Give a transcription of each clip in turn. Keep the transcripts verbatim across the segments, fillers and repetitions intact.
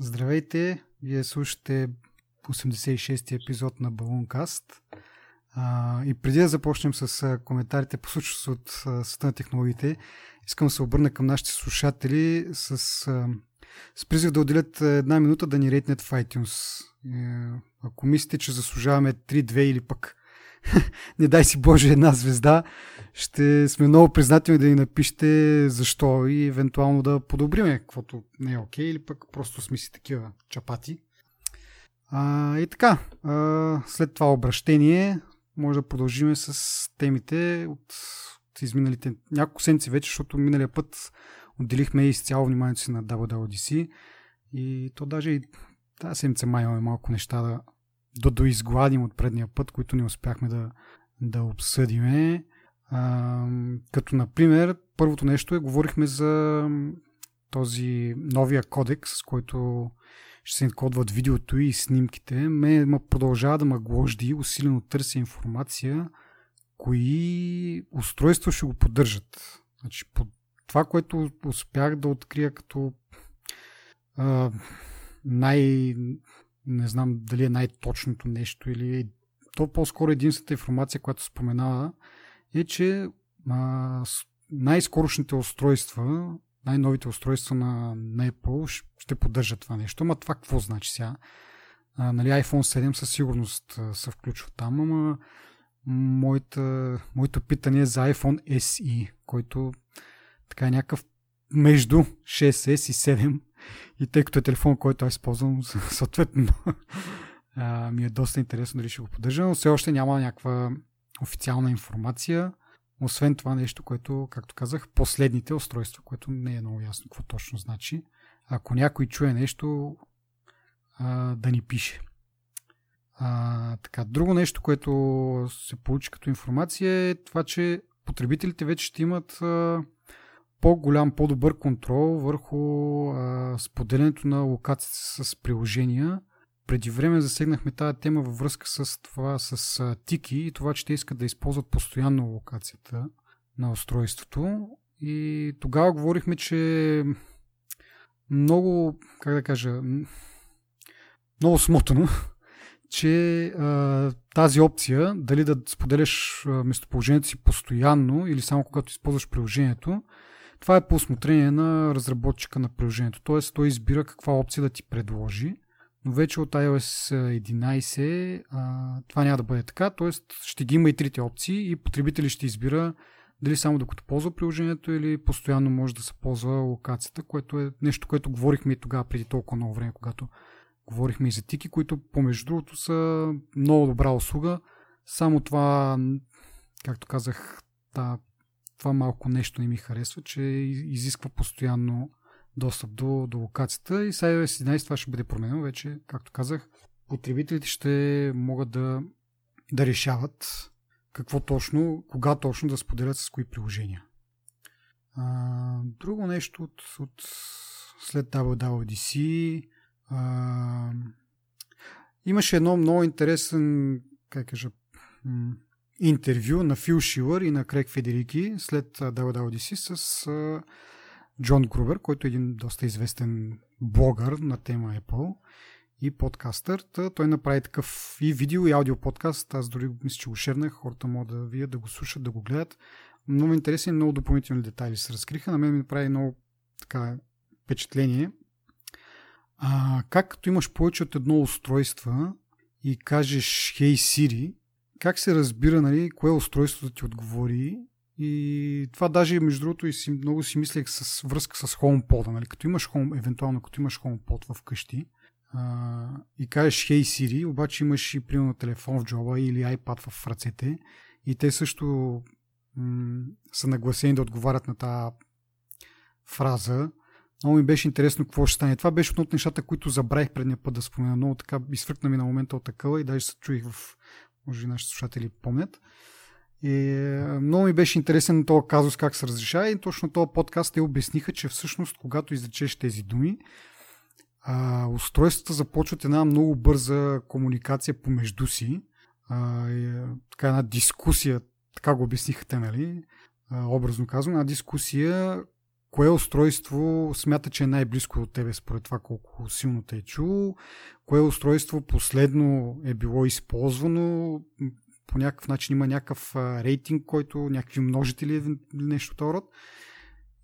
Здравейте, вие слушате осемдесет и шести епизод на Balloncast. А, и преди да започнем с коментарите по случващото от света на технологиите, искам да се обърна към нашите слушатели с, с призив да отделят една минута да ни рейтнят в iTunes. Ако мислите, че заслужаваме три две или пък не дай си Боже една звезда, ще сме много признателни да ни напишете защо и евентуално да подобриме каквото не е окей, или пък просто сме си такива чапати. А, и така, а, след това обращение може да продължим с темите от, от изминалите няколко седмици вече, защото миналия път отделихме изцяло вниманието си на дабъл ю дабъл ю ди си и то даже и тази седмица май имаме малко неща да да доизгладим от предния път, които не успяхме да, да обсъдиме. А, като, например, първото нещо е, говорихме за този новия кодекс, с който ще се инкодват видеото и снимките. Ме продължава да ме гложди, усилено търся информация, кои устройства ще го поддържат. Значи, по това, което успях да открия като а, най... не знам дали е най-точното нещо или то по-скоро единствената информация, която споменава, е, че а, най-скорошните устройства, най-новите устройства на, на Apple ще поддържат това нещо. Ама това какво значи сега? А, нали, iPhone седем със сигурност се включва там, ама моята, моето питане е за iPhone ес и, който така е някакъв между шест ес и седем. И тъй като е телефон, който аз използвам, съответно а, ми е доста интересно дали ще го поддържам, но все още няма някаква официална информация, освен това нещо, което, както казах, последните устройства, което не е много ясно какво точно значи. Ако някой чуе нещо, а, да ни пише. А, така, друго нещо, което се получи като информация е това, че потребителите вече ще имат а, по-голям, по-добър контрол върху а, споделянето на локациите с приложения. Преди време засегнахме тази тема във връзка с това, с а, тики и това, че те искат да използват постоянно локацията на устройството. И тогава говорихме, че много, как да кажа, много смотано, че а, тази опция, дали да споделяш местоположението си постоянно или само когато използваш приложението, това е по усмотрение на разработчика на приложението, т.е. той избира каква опция да ти предложи, но вече от iOS единайсет а, това няма да бъде така, т.е. ще ги има и трите опции и потребители ще избира дали само докато ползва приложението или постоянно може да се ползва локацията, което е нещо, което говорихме и тогава преди толкова много време, когато говорихме и за тики, които помежду другото са много добра услуга, само това, както казах, та това малко нещо не ми харесва, че изисква постоянно достъп до, до локацията и с iOS единайсет това ще бъде променено вече, както казах, потребителите ще могат да, да решават какво точно, кога точно да споделят с кои приложения. А, друго нещо от, от след дабъл ю дабъл ю ди си а, имаше едно много интересен, как кажа, м- интервю на Phil Schiller и на Craig Federighi след дабъл ю дабъл ю ди си с а, Джон Грубер, който е един доста известен блогър на тема Apple и подкастър. Та, той направи такъв и видео, и аудио подкаст. Аз дори мисля, че го шернах. Хората могат да вият, да го слушат, да го гледат. Много интересни, много допълнителни детайли се разкриха. На мен ми направи много така впечатление. А, как като имаш повече от едно устройство и кажеш Hey Siri, как се разбира, нали, кое устройство да ти отговори и това даже между другото и си, много си мислех с връзка с HomePod, нали, като имаш Home, евентуално като имаш HomePod в къщи а, и кажеш Hey Siri, обаче имаш и примерно телефон в джоба или iPad в ръцете и те също м- са нагласени да отговарят на тази фраза. Много ми беше интересно какво ще стане. Това беше едно от нещата, които забравих предния път да спомена. Много така изфръкна ми на момента от такъва и даже се чуих в може и нашите слушатели помнят. И много ми беше интересен този казус как се разрешава и точно този подкаст те обясниха, че всъщност когато изречеш тези думи, а, устройствата започват една много бърза комуникация помежду си. А, и, така една дискусия, така го обясниха те, нали? А, образно казвам, една дискусия, кое устройство смята, че е най-близко до тебе според това колко силно те е чул, кое устройство последно е било използвано, по някакъв начин има някакъв рейтинг, който някакви множители или нещо от този род.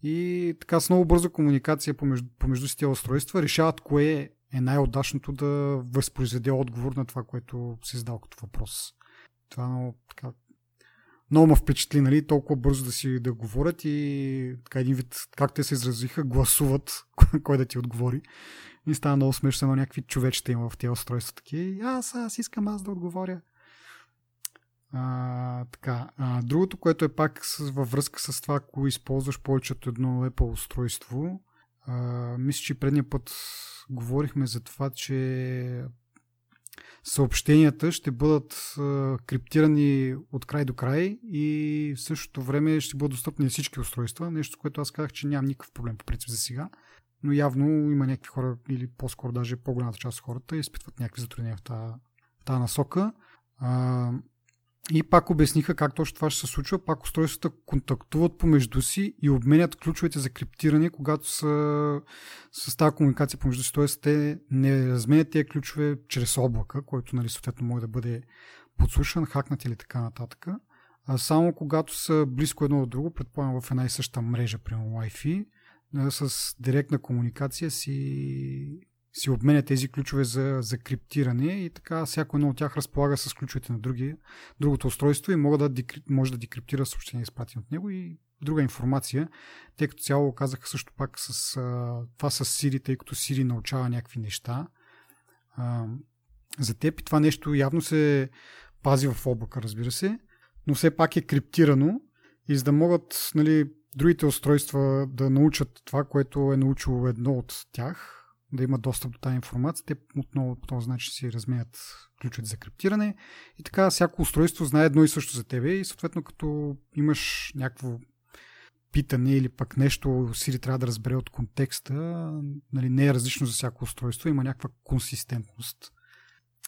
И така с много бърза комуникация помежду, помежду си тези устройства решават кое е най-удачното да възпроизведе отговор на това, което си задал като въпрос. Това много, така, много ме впечатли, нали, толкова бързо да си да говорят и така един вид, как те се изразиха, гласуват кой да ти отговори. И стана много смешно, на някакви човечета има в тези устройства таки. Аз, аз искам аз да отговоря. А, така. А, другото, което е пак с, във връзка с това, ако използваш повече от едно Apple устройство, а, мисля, че предния път говорихме за това, че съобщенията ще бъдат а, криптирани от край до край и в същото време ще бъдат достъпни всички устройства. Нещо, което аз казах, че нямам никакъв проблем по принцип за сега, но явно има някакви хора или по-скоро даже по-голямата част от хората изпитват някакви затруднения в тази, в тази насока. А, И пак обясниха как точно това ще се случва. Пак устройствата контактуват помежду си и обменят ключовете за криптиране, когато са с тази комуникация помежду си. Т.е. те не разменят тези ключове чрез облака, който, нали, съответно може да бъде подслушан, хакнат или така нататък. А само когато са близко едно от друго, предполагам в една и съща мрежа, примерно Wi-Fi, с директна комуникация си... си обменя тези ключове за, за криптиране и така всяко едно от тях разполага с ключовете на други, другото устройство и мога да декри, може да декриптира съобщение, изпратено от него и друга информация. Те като цяло казаха също пак с а, това с Siri, тъй като Siri научава някакви неща а, за теб и това нещо явно се пази в облака, разбира се, но все пак е криптирано и за да могат, нали, другите устройства да научат това, което е научило едно от тях, да имат достъп до тази информация, те отново по този начин си разменят ключовете за криптиране и така всяко устройство знае едно и също за тебе и съответно като имаш някакво питане или пък нещо Siri трябва да разбере от контекста, нали, не е различно за всяко устройство, има някаква консистентност.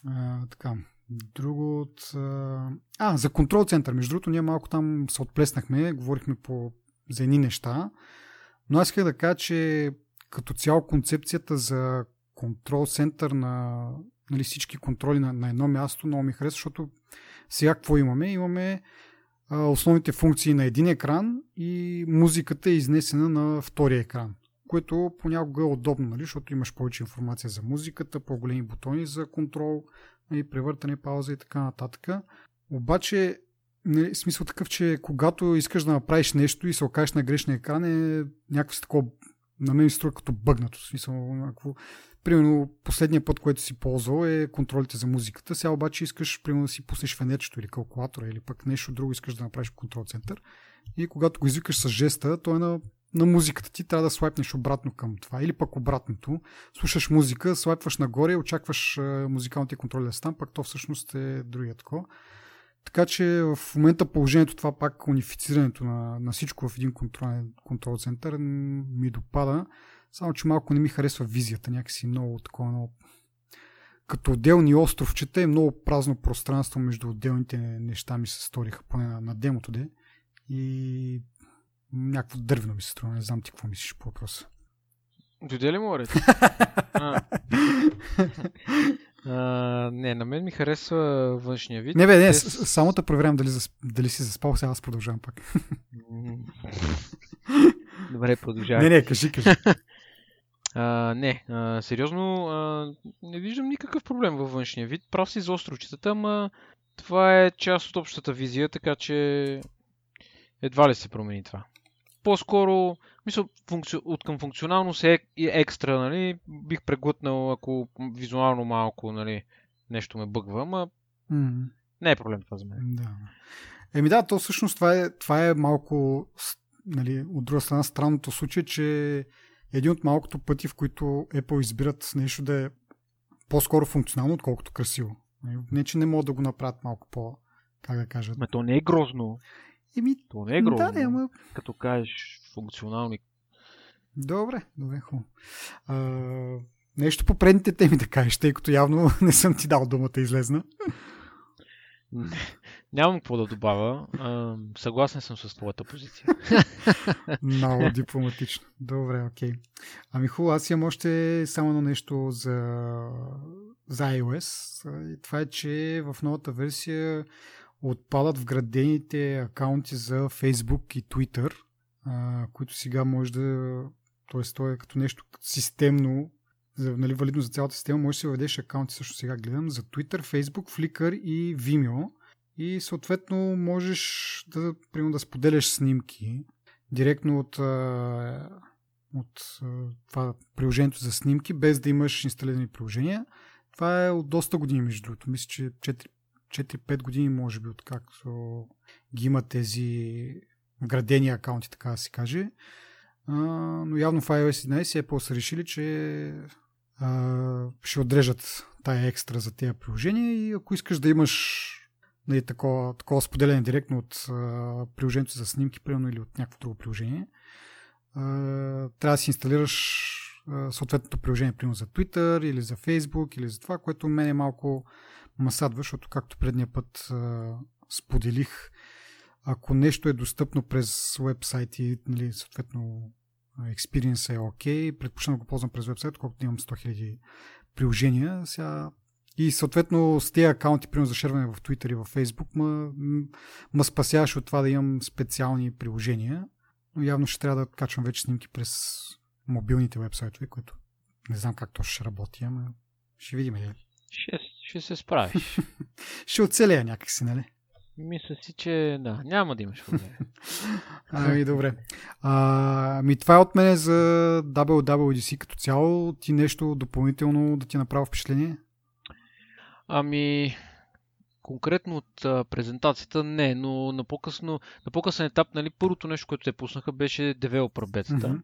А, така, друго от... А, за Control Center, между другото ние малко там се отплеснахме, говорихме по... за едни неща, но аз исках да кажа, че като цяло концепцията за контрол център на, нали, всички контроли на, на едно място много ми харесва, защото сега какво имаме? Имаме а, основните функции на един екран и музиката е изнесена на втория екран, което понякога е удобно, нали, защото имаш повече информация за музиката, по-големи бутони за контрол, нали, превъртане, пауза и така нататък. Обаче, нали, смисъл такъв, че когато искаш да направиш нещо и се окажеш на грешния екран, е някакво такова, на мен ми струва като бъгнато. Смисъл, ако, примерно, последния път, който си ползвал е контролите за музиката. Сега обаче искаш, примерно, да си пуснеш фенерчето или калкулатора или пък нещо друго искаш да направиш в контрол център. И когато го извикаш с жеста, то е на, на музиката ти, трябва да слайпнеш обратно към това. Или пък обратното. Слушаш музика, слайпваш нагоре, очакваш музикалните контроли да стан, пък то всъщност е другия такова. Така че в момента положението това пак унифицирането на, на всичко в един контрол, контрол център ми допада, само че малко не ми харесва визията, някакси много такова, много... като отделни островчета е много празно пространство между отделните неща ми се сториха, поне на, на демото де и някакво дървено ми се струва, не знам ти какво мислиш по въпроса. Дойде ли море? Uh, не, на мен ми харесва външния вид. Не бе, не, с- само да проверям дали, засп... дали си заспал, сега аз продължавам пак. Добре, продължавам. Не, не, кажи, кажи. Uh, не, uh, сериозно, uh, не виждам никакъв проблем във външния вид. Прав си за островчетата, ама това е част от общата визия, така че едва ли се промени това. По-скоро, мисля, функци... от към функционалност е екстра, нали, бих преглътнал, ако визуално малко, нали, нещо ме бъгва, ама mm. не е проблем това за мен. Да. Еми да, то всъщност това е, това е малко, нали, от друга страна странното случай, че един от малкото пъти, в които Apple избират нещо да е по-скоро функционално, отколкото красиво. Не, че не могат да го направят малко по, как да кажа. Ме то не е грозно. Еми, то не е грозно, да, ама... като кажеш функционални. Добре, добре, хубаво. Нещо по предните теми да кажеш, тъй като явно не съм ти дал думата, излезна. Нямам какво да добавя. А, съгласен съм с твоята позиция. Много дипломатично. Добре, окей. Okay. Ами хубаво, аз имам още само едно нещо за, за iOS. И това е, че в новата версия отпадат вградените акаунти за Facebook и Twitter, а, които сега може да... Тоест, то е като нещо системно, за, нали, валидно за цялата система, може да си въведеш акаунти, също сега гледам, за Twitter, Facebook, Flickr и Vimeo. И съответно можеш да, примерно, да споделяш снимки директно от, от това приложението за снимки, без да имаш инсталирани приложения. Това е от доста години, между другото. Мисля, че четири-пет години, може би, откакто ги има тези вградени акаунти, така да се каже. А, но явно в iOS единайсет Apple са решили, че а, ще отрежат тая екстра за тези приложения и ако искаш да имаш нали, такова, такова споделяне директно от а, приложението за снимки, примерно, или от някакво друго приложение, а, трябва да си инсталираш а, съответното приложение, примерно за Twitter или за Facebook или за това, което мен е малко масадва, защото както предния път а, споделих, ако нещо е достъпно през вебсайт и нали, съответно експириенсът е окей, okay, предпочитам да го ползвам през вебсайт, колкото имам сто хиляди приложения. Сега... И съответно с тези акаунти, примерно за шерване в Twitter и в Facebook, ма, ма спасяваш от това да имам специални приложения, но явно ще трябва да качвам вече снимки през мобилните вебсайтове, които не знам как точно ще работи, ама ще видим. Ще, ще се справиш. Ще оцелея някакси, нали? Мисля си, че да, няма да имаш проблем. Ами добре. А, ми това е от мене за дабъл ю дабъл ю ди си като цяло. Ти нещо допълнително да ти направи впечатление? Ами, конкретно от а, презентацията не, но на, по-късно, на по-късен етап, нали, първото нещо, което те пуснаха, беше девелопър бетата. Mm-hmm.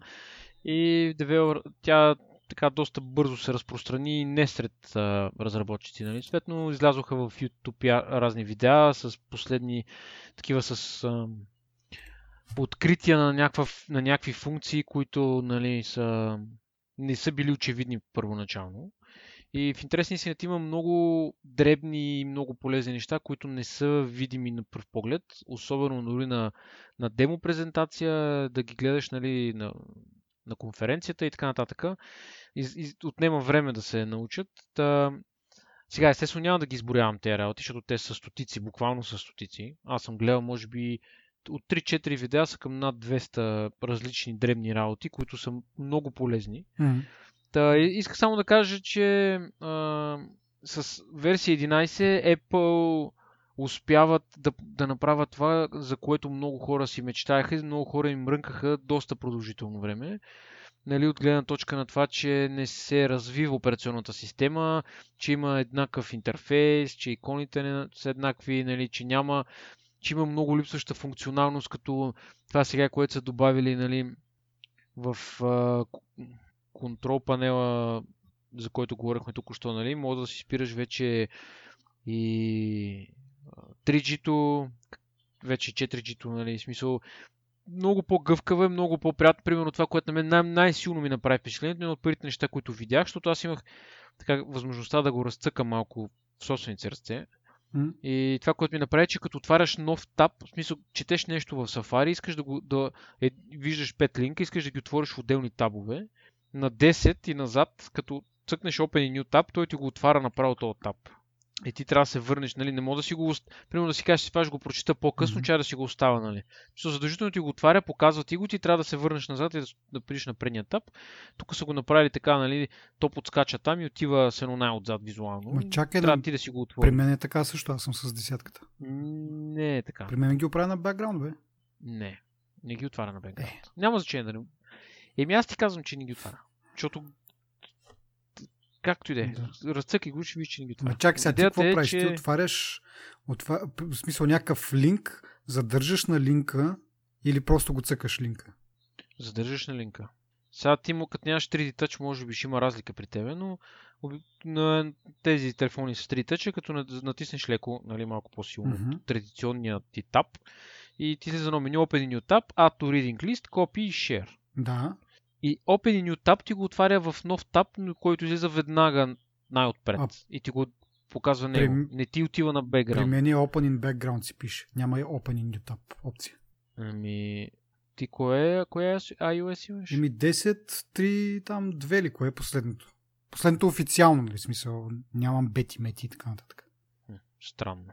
И девелопър, тя така доста бързо се разпространи не сред а, разработчици. Нали. Съответно, излязоха в YouTube разни видеа с последни такива с а, открития на, някаква, на някакви функции, които нали, са, не са били очевидни първоначално. И в интересния си има много дребни и много полезни неща, които не са видими на пръв поглед, особено дори на, на демо презентация, да ги гледаш нали, на, на конференцията и така нататък. Из, из, отнема време да се научат. Та... Сега, естествено няма да ги изборявам тези работи, защото те са стотици, буквално са стотици. Аз съм гледал, може би, от три-четири видеа са към над двеста различни дребни работи, които са много полезни. Mm-hmm. Та, исках само да кажа, че а, с версия единайсет Apple успяват да, да направят това, за което много хора си мечтаяха и много хора им мрънкаха доста продължително време. Нали, от гледна точка на това, че не се развива операционната система, че има еднакъв интерфейс, че иконите не са еднакви, нали, че няма, че има много липсваща функционалност, като това сега, което са добавили нали, в... А, контрол панела, за който говорихме току-що, нали, може да си спираш вече и три джи-то, вече четири джи-то, нали, в смисъл много по-гъвкава, много по-приятно, примерно това, което на мен най- най-силно ми направи впечатлението, но от първите неща, които видях, защото аз имах така възможността да го разцъкам малко в собствените ръце. Mm. И това, което ми направи, че като отваряш нов таб, в смисъл, четеш нещо в Safari, искаш да го, да, е, виждаш пет линка, искаш да ги отвориш в отделни табове, на десет и назад, като цъкнеш Open и New Tab, той ти го отваря направо този Tab. И ти трябва да се върнеш, нали, не мога да си го... Примерно да си кажеш, ще го прочита по-късно, mm-hmm. чай да си го остава, нали. Защото задължително ти го отваря, показва ти го, ти трябва да се върнеш назад и да, да придиш на предния Tab. Тук са го направили така, нали, то подскача там и отива се едно най-отзад визуално. Ма, чакай, трябва да... ти да си го отвори. При мен е така също, аз съм с десятката. Не е така. При мен ги оправя на бекграунд, бе. Не, не ги отваря на бекграунд. Е. Няма значение да не... Еми аз ти казвам, че не ги отваря. Защото, както и да е, разцъкай го, ще виж, че не ги отваря. Чакай сега, ти какво е, правиш? Че... Ти отваряш, отваря, в смисъл някакъв линк, задържаш на линка или просто го цъкаш линка? Задържаш на линка. Сега ти му, като нямаш три ди Touch, може би ще има разлика при тебе, но на тези телефони с три ди Touch, като натиснеш леко, нали, малко по-силно, mm-hmm. традиционният ти тап и ти слиза на меню Open New Tab, Add to Reading List, Copy и Share. Да. И Open и New Tab ти го отваря в нов таб, който излиза веднага най-отпред. А, и ти го показва него. При... Не ти отива на background. При мен е open in background си пише. Няма и open in YouTube опция. Ами... Ти кое, кое iOS имаш? Еми десет, три, там две ли кое е последното? Последното официално, нали, смисъл, нямам бети, мети и така нататък. Странно.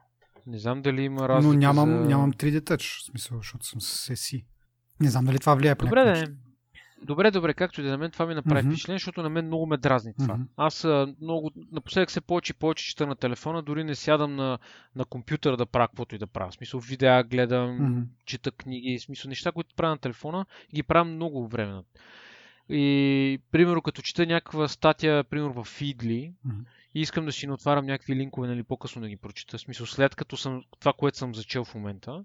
Не знам дали има разлика. Но нямам, за... нямам три Д Touch, в смисъл, защото съм с Ес И. Не знам дали това влияе по някакъв начин. Добре, да. Добре, добре, както и да, на мен това ми направи впечатление, uh-huh. защото на мен много ме дразни това. Uh-huh. Аз много, напоследък се повече и повече чета на телефона, дори не сядам на, на компютъра да правя каквото и да правя. В смисъл, видеа гледам, uh-huh. чета книги, в смисъл, неща, които правя на телефона, ги правя много време. И, примерно, като чета някаква статия, примерно в Фидли, mm-hmm. и искам да си не отварям някакви линкове, нали, по-късно да ги прочита. В смисъл, след като съм това, което съм зачел в момента.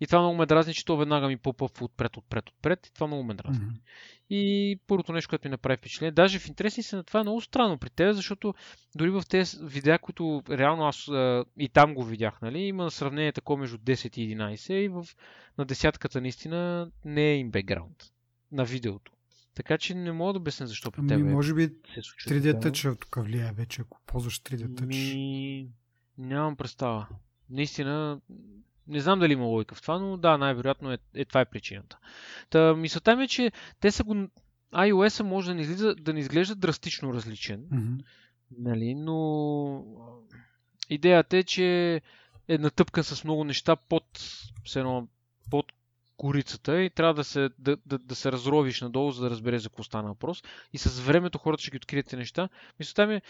И това много ме дразни, че то веднага ми попъва отпред, отпред, отпред. И това много ме дразни. Mm-hmm. И първото нещо, което ми направи впечатление, даже в интересни се на това е много странно при теб, защото дори в тези видеа, които реално аз а, и там го видях, нали, има сравнение такова между десет и единайсет и в, на десятката наистина не е им бекграунд на видеото. Така че не мога да обясня защо при тебе. Ами, може би три Д Touch тук влияе вече, ако ползваш три Д Touch. Ами, нямам представа. Наистина, не знам дали има логика в това, но да, най-вероятно е, е това е причината. Та, мисълта ми е, че те са го... iOS-а може да не изглежда, да не изглежда драстично различен, mm-hmm. нали, но идеята е, че е натъпкан с много неща под, все едно, под корицата и трябва да се, да, да, да се разровиш надолу, за да разбереш за какво стана въпрос. И с времето хората ще ги откриете неща. Мисълта ми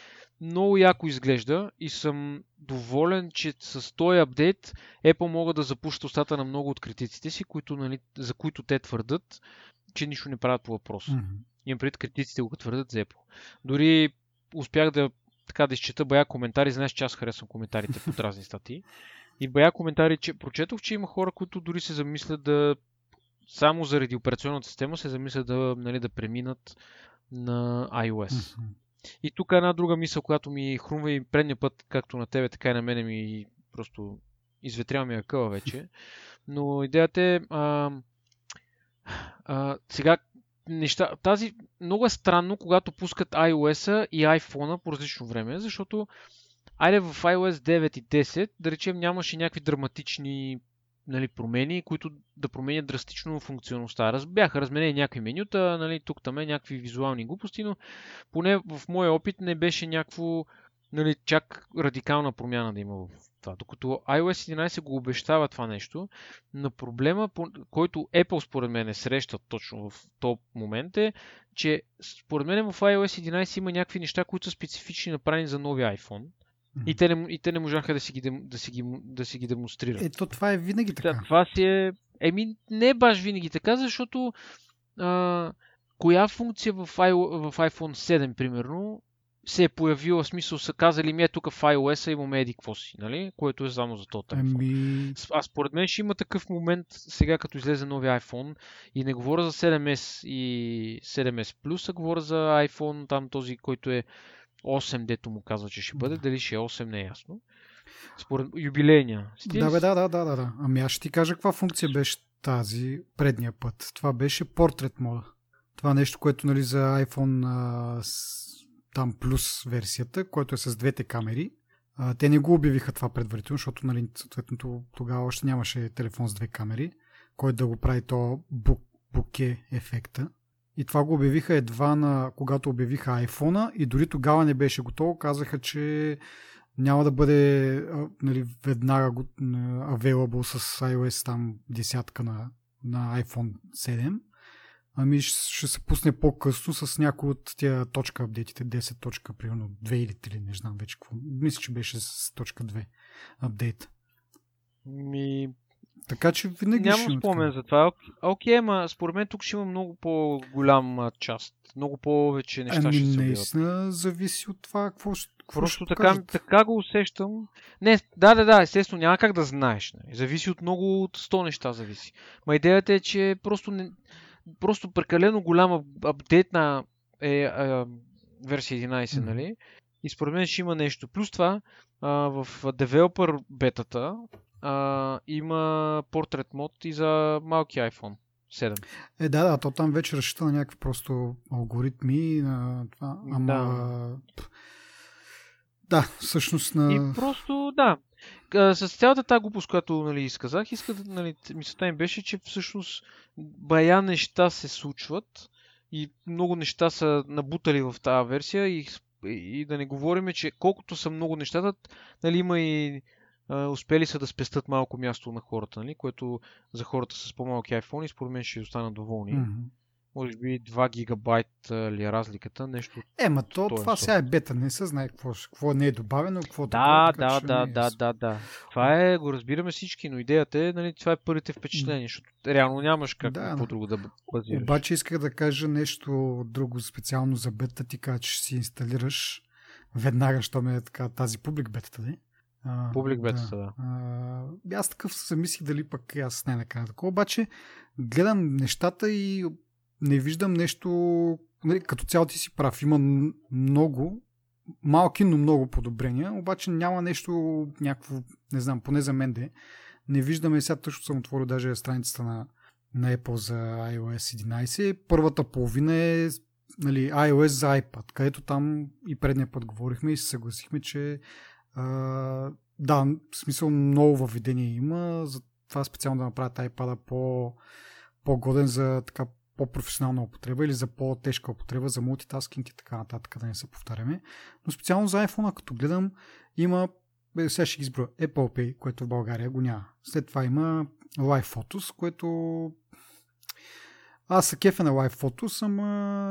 много яко изглежда и съм доволен, че с този апдейт Apple могат да запушат устата на много от критиците си, които, нали, за които те твърдат, че нищо не правят по въпрос. Mm-hmm. Имам предвид критиците, които твърдат за Apple. Дори успях да, така, да изчета бая коментари. Знаеш, че аз харесвам коментарите под разни статии. И бая коментари, че прочетох, че има хора, които дори се замислят да само заради операционната система се замислят да, нали, да преминат на iOS. Mm-hmm. И тук е една друга мисъл, която ми хрумва и предния път, както на тебе, така и на мене ми просто изветрява ми акъла вече. Но идеята е а, а, сега неща, тази много е странно, когато пускат iOS-а и iPhone-а по различно време, защото айде в ай О Ес девет и десет, да речем, нямаше някакви драматични, нали, промени, които да променят драстично функционалността. Раз, бяха разменени някакви менюта, нали, тук-там е някакви визуални глупости, но поне в моя опит не беше някакво, нали, чак радикална промяна да има в това. Докато ай О Ес единайсет го обещава това нещо, на проблема, който Apple според мен е среща точно в този момент е, че според мен в ай О Ес единайсет има някакви неща, които са специфични направени за нови iPhone. И те, не, и те не можаха да си ги, да си ги, да си ги демонстрират. Ето това е винаги така. Да, това си е... Еми, не е баш винаги така, защото а, коя функция в, I, в айфон седем, примерно, се е появила, в смисъл са казали ми е тук в iOS-а имаме еди какво си, нали? Което е само за този телефон. Ами... А според мен ще има такъв момент сега, като излезе нови iPhone и не говоря за седем Ес и седем Ес плюс, а говоря за iPhone, там този, който е осем, дето му казва, че ще бъде, да. Дали ще е осем, не е ясно. Според юбилейния. Да, бе, да, да, да, да. Ами аз ще ти кажа каква функция беше тази предния път. Това беше портрет мода. Това нещо, което, нали, за iPhone а, с, там плюс версията, което е с двете камери. А, те не го обявиха това предварително, защото, нали, съответно тогава още нямаше телефон с две камери, който да го прави то бук, буке ефекта. И това го обявиха едва на, когато обявиха iPhone-а и дори тогава не беше готово. Казаха, че няма да бъде, нали, веднага available с iOS там десетка на, на айфон седем. Ами ще се пусне по-късно с някои от тия точка апдейтите. десет точка, примерно две или три, не знам вече какво. Мисля, че беше с точка две апдейт. Ми... Така че винаги няма ще... Няма спомен за това. Окей, ама според мен тук ще има много по-голяма част. Много повече неща ами, ще се обяват. Наистина зависи от това, какво, какво просто ще така, така го усещам. Не, да, да, да, естествено, няма как да знаеш. Не. Зависи от много, от сто неща зависи. Ма идеята е, че просто, не, просто прекалено голям апдейт на е, е, е, версия единайсет, mm-hmm. нали? И според мен ще има нещо. Плюс това, а, в девелопър бетата, Uh, има портрет мод и за малки айфон седем. Е, да, да, то там вече разчита на някакви просто алгоритми на това, ама... Да. Да, всъщност на... И просто, да. С цялата тази глупост, която нали, изказах, иска, нали, мисълта им беше, че всъщност бая неща се случват и много неща са набутали в тази версия и, и да не говорим, че колкото са много нещата, нали, има и а, успели са да спестят малко място на хората, нали, което за хората с по-малки iPhone, според мен ще останат доволни. Mm-hmm. Може би два гигабайта ли е разликата, нещо... Ема то, това сега е бета, не се знае какво, какво не е добавено, какво... Да, добавено, да, да, да, е... да, да. Това е, го разбираме всички, но идеята е, нали, това е първите впечатления, защото реално нямаш как да, по-друго да базираш. Обаче исках да кажа нещо друго специално за бета, ти кажа, че си инсталираш веднага, що ме е така тази публик бета, не? Публик бета, да. А, аз такъв се замислих дали пък аз най-накаря такова, обаче гледам нещата и... Не виждам нещо, нали, като цяло ти си прав, има много, малки, но много подобрения, обаче няма нещо, някакво, не знам, поне за мен де, не виждаме, сега точно съм отворил даже страницата на, на Apple за iOS единайсет, първата половина е нали, iOS за iPad, където там и предния път говорихме и се съгласихме, че а, да, в смисъл много въведение има, затова специално да направят iPad-а по, по-годен за така по-професионална употреба или за по-тежка употреба, за мултитаскинг и така нататък, да не се повтаряме. Но специално за iPhone, като гледам, има, сега ще ги изброя, Apple Pay, което в България го няма. След това има Live Photos, което аз са кефе на Live Photos, ама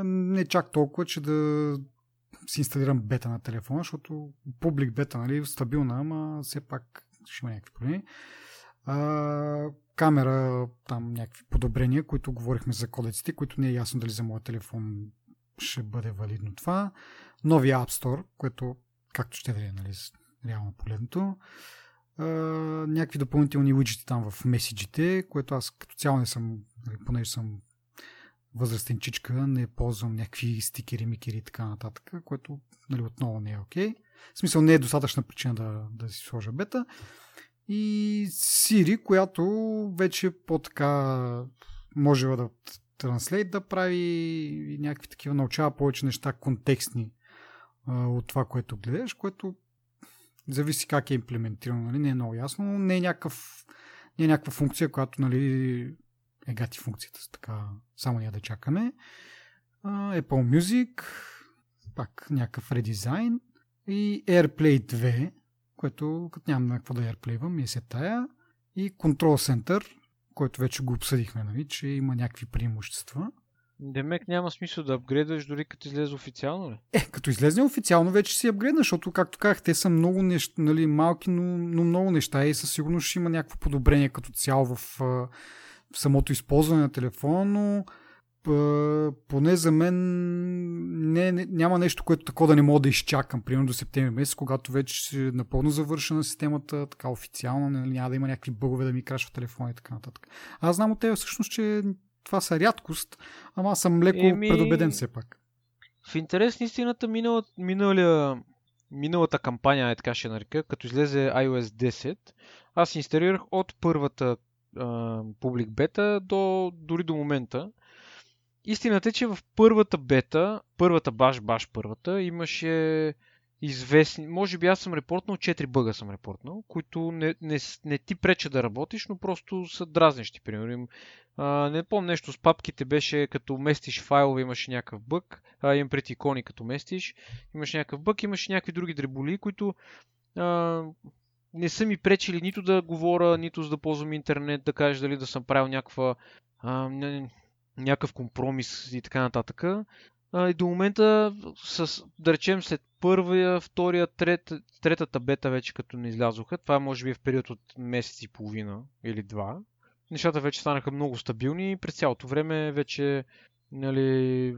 не чак толкова, че да си инсталирам бета на телефона, защото публик бета, нали, стабилна, ама все пак ще има някакви проблеми. А, камера, там някакви подобрения, които говорихме за кодеците, които не е ясно дали за моя телефон ще бъде валидно това. Новия App Store, което както ще да е, нали, реално погледното. А, някакви допълнителни уиджети там в меседжите, което аз като цяло не съм, нали, понеже съм възрастен чичка, не ползвам някакви стикери, микери и така нататък, което нали, отново не е окей. Okay. В смисъл не е достатъчна причина да, да си сложа бета. И Siri, която вече по-така може да транслейт да прави и някакви такива, научава повече неща контекстни а, от това, което гледаш, което зависи как е имплементирано, нали? Не е много ясно, но не е, някакъв, не е някаква функция, която нали, е гати функцията, така, само ние да чакаме. А, Apple Music, пак някакъв редизайн и AirPlay две, което като нямам на какво да AirPlay-вам и се тая. И Control Center, който вече го обсъдихме, нали, че има някакви преимущества. Демек няма смисъл да апгрейдваш дори като излезе официално ли? Е, като излезе официално вече си апгрейдна, защото както казах, те са много неща, нали, малки, но, но много неща и със сигурност ще има някакво подобрение като цяло в, в самото използване на телефона, но поне за мен не, не, няма нещо, което такова да не мога да изчакам, примерно до септември месец, когато вече е напълно завършена системата, така официално, няма да има някакви бъгове да ми крашва телефона и така нататък. Аз знам от тебе всъщност, че това са рядкост, ама аз съм леко Еми... предубеден все пак. В интерес на истината минала, минала, миналата кампания, е така ще нарека, като излезе iOS десет, аз инсталирах от първата публик бета до дори до момента. Истината е, че в първата бета, първата баш-баш първата, имаше известни... Може би аз съм репортнал, четири бъга съм репортнал, които не, не, не ти преча да работиш, но просто са дразнещи. Примерно, а, не помня нещо, с папките беше като местиш файлове, имаш някакъв бъг, а, имам пред икони като местиш, имаш някакъв бъг, имаш някакви други дреболи, които... А, не са ми пречили нито да говоря, нито да ползвам интернет, да кажеш дали да съм правил някаква... А, не, някакъв компромис и така нататък. А, и до момента, с, да речем след първия, втория, трет, третата бета вече като не излязоха, това може би е в период от месец и половина или два, нещата вече станаха много стабилни и през цялото време вече нали,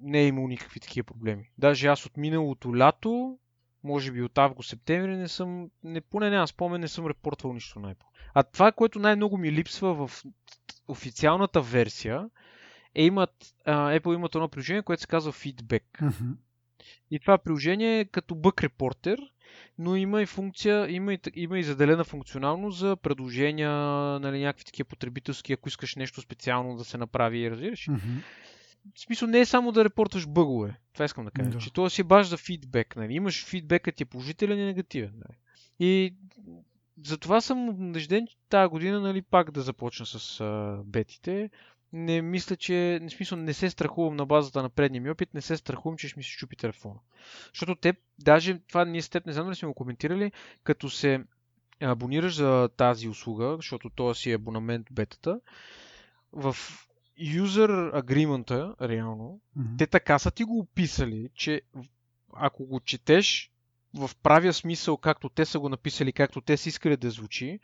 не е имало никакви такива проблеми. Даже аз от миналото лято, може би от август-септември, не съм, не, поне нямам спомен, не съм репортвал нищо на Apple. А това, което най-много ми липсва в официалната версия, е имат, а, Apple имат едно приложение, което се казва Feedback. Uh-huh. И това приложение е като бък репортер, но има и функция, има и, има и заделена функционално за предложения, нали, някакви такива потребителски, ако искаш нещо специално да се направи и разбираш. Uh-huh. в смисъл не е само да репортваш бъгове. Това искам да кажа. Да. Че това си баш за фидбек. Нали? Имаш фидбека ти е положителен и негативен. Нали? И затова съм убежден, че тази година нали, пак да започна с а, бетите. Не мисля, че... В смисъл, не се страхувам на базата на предния ми опит, не се страхувам, че ще ми се щупи телефона. Защото те, даже това ние с теб, не знам дали сме го коментирали, като се абонираш за тази услуга, защото това си е абонамент бетата, в user agreement-а, реално, mm-hmm. те така са ти го описали, че ако го четеш в правия смисъл, както те са го написали, както те са искали да звучи,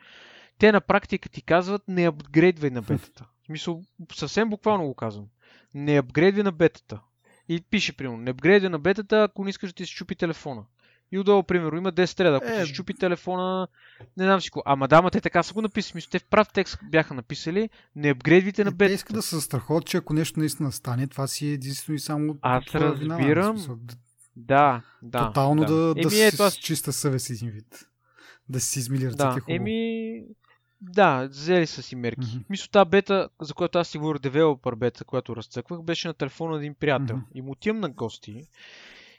те на практика ти казват не апгрейдвай на бетата. В смисъл, съвсем буквално го казвам. Не апгрейдвай на бетата. И пише, примерно, не апгрейдвай на бетата, ако не искаш да ти се чупи телефона. И отдолу, примерно, има десет треда. Ако е... ти се чупи телефона, не знам си какво. Ама да, ма те така са го написали. Мисля, те в прав текст бяха написали, не апгрейдвайте на бетата. Те иска да се застраховат, че ако нещо наистина стане, това си е единствено и само... Аз разбирам. Вина, да, да. Тотално да, да, да, да си е, това... с чиста съвест един вид. Да си измили ръцете да, хубаво. Еми... Да, взели са си мерки. Mm-hmm. Мисля, тази бета, за която аз си говоря, девелопър бета, която разцъквах, беше на телефона на един приятел. Mm-hmm. И му отивам на гости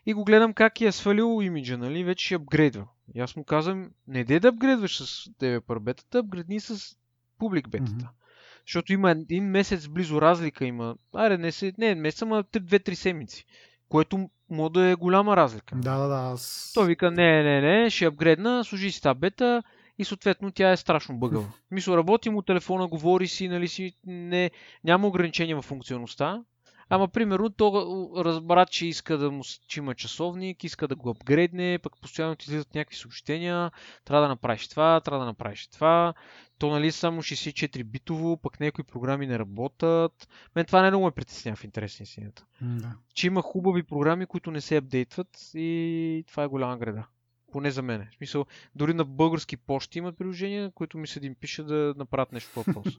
и го гледам как е свалил имиджа, нали, вече ще апгрейдва. И аз му казвам, не дей да апгрейдваш с девелопър бетата, апгрейдни с публик бетата. Mm-hmm. Защото има един месец близо разлика, има, аре, не се, не, месец, ама две-три седмици, което може да е голяма разлика. Да, да, да. Аз... Той вика, не, не, не, ще апгрейдна, служи си тази бета, и съответно тя е страшно бъгава. Мисля, работи му телефона, говори си, нали си, не, няма ограничения във функционалността. Ама, примерно, то разбра, че иска да му че има часовник, иска да го апгрейдне, пък постоянно ти излизат някакви съобщения, трябва да направиш това, трябва да направиш това. То, нали, само шейсет и четири битово, пък някои програми не работят. Мен това не много ме притеснява в интерес на истината. Да. Че има хубави програми, които не се апдейтват и това е голяма греда. Поне за мен. В смисъл, дори на български почти имат приложения, които ми се един пише да направят нещо по въпрос.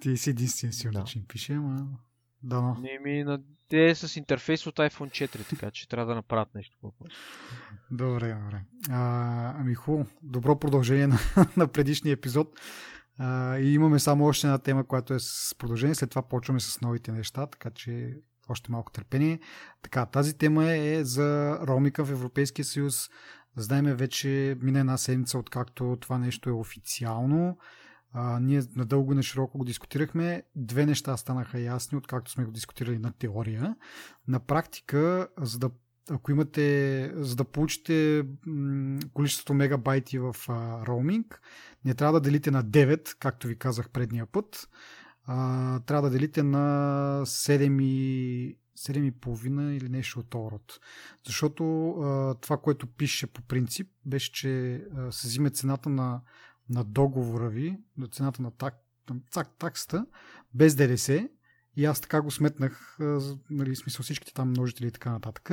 Ти си единствен сигурно, че им пише, ама... Да. Не ми на... Те е с интерфейс от iPhone четири, така че трябва да направят нещо по въпрос. Добре, добре. А, ами хубаво. Добро продължение на, на предишния епизод. А, и имаме само още една тема, която е с продължение. След това почваме с новите неща, така че... Още малко търпение. Така, тази тема е за роуминга в Европейския съюз. Знаеме вече мина една седмица, откакто това нещо е официално. А, ние надълго и на широко го дискутирахме. Две неща станаха ясни, откакто сме го дискутирали на теория. На практика, за да, ако имате, за да получите м- количеството мегабайти в а, роуминг, не трябва да делите на девет, както ви казах предния път. Uh, трябва да делите на седем и половина или нещо от този род. Защото uh, това, което пише по принцип, беше, че uh, се взима цената на, на договора ви, на цената на так, так, таксата, без ДДС. И аз така го сметнах, uh, нали, смисъл всичките там множители и така нататък.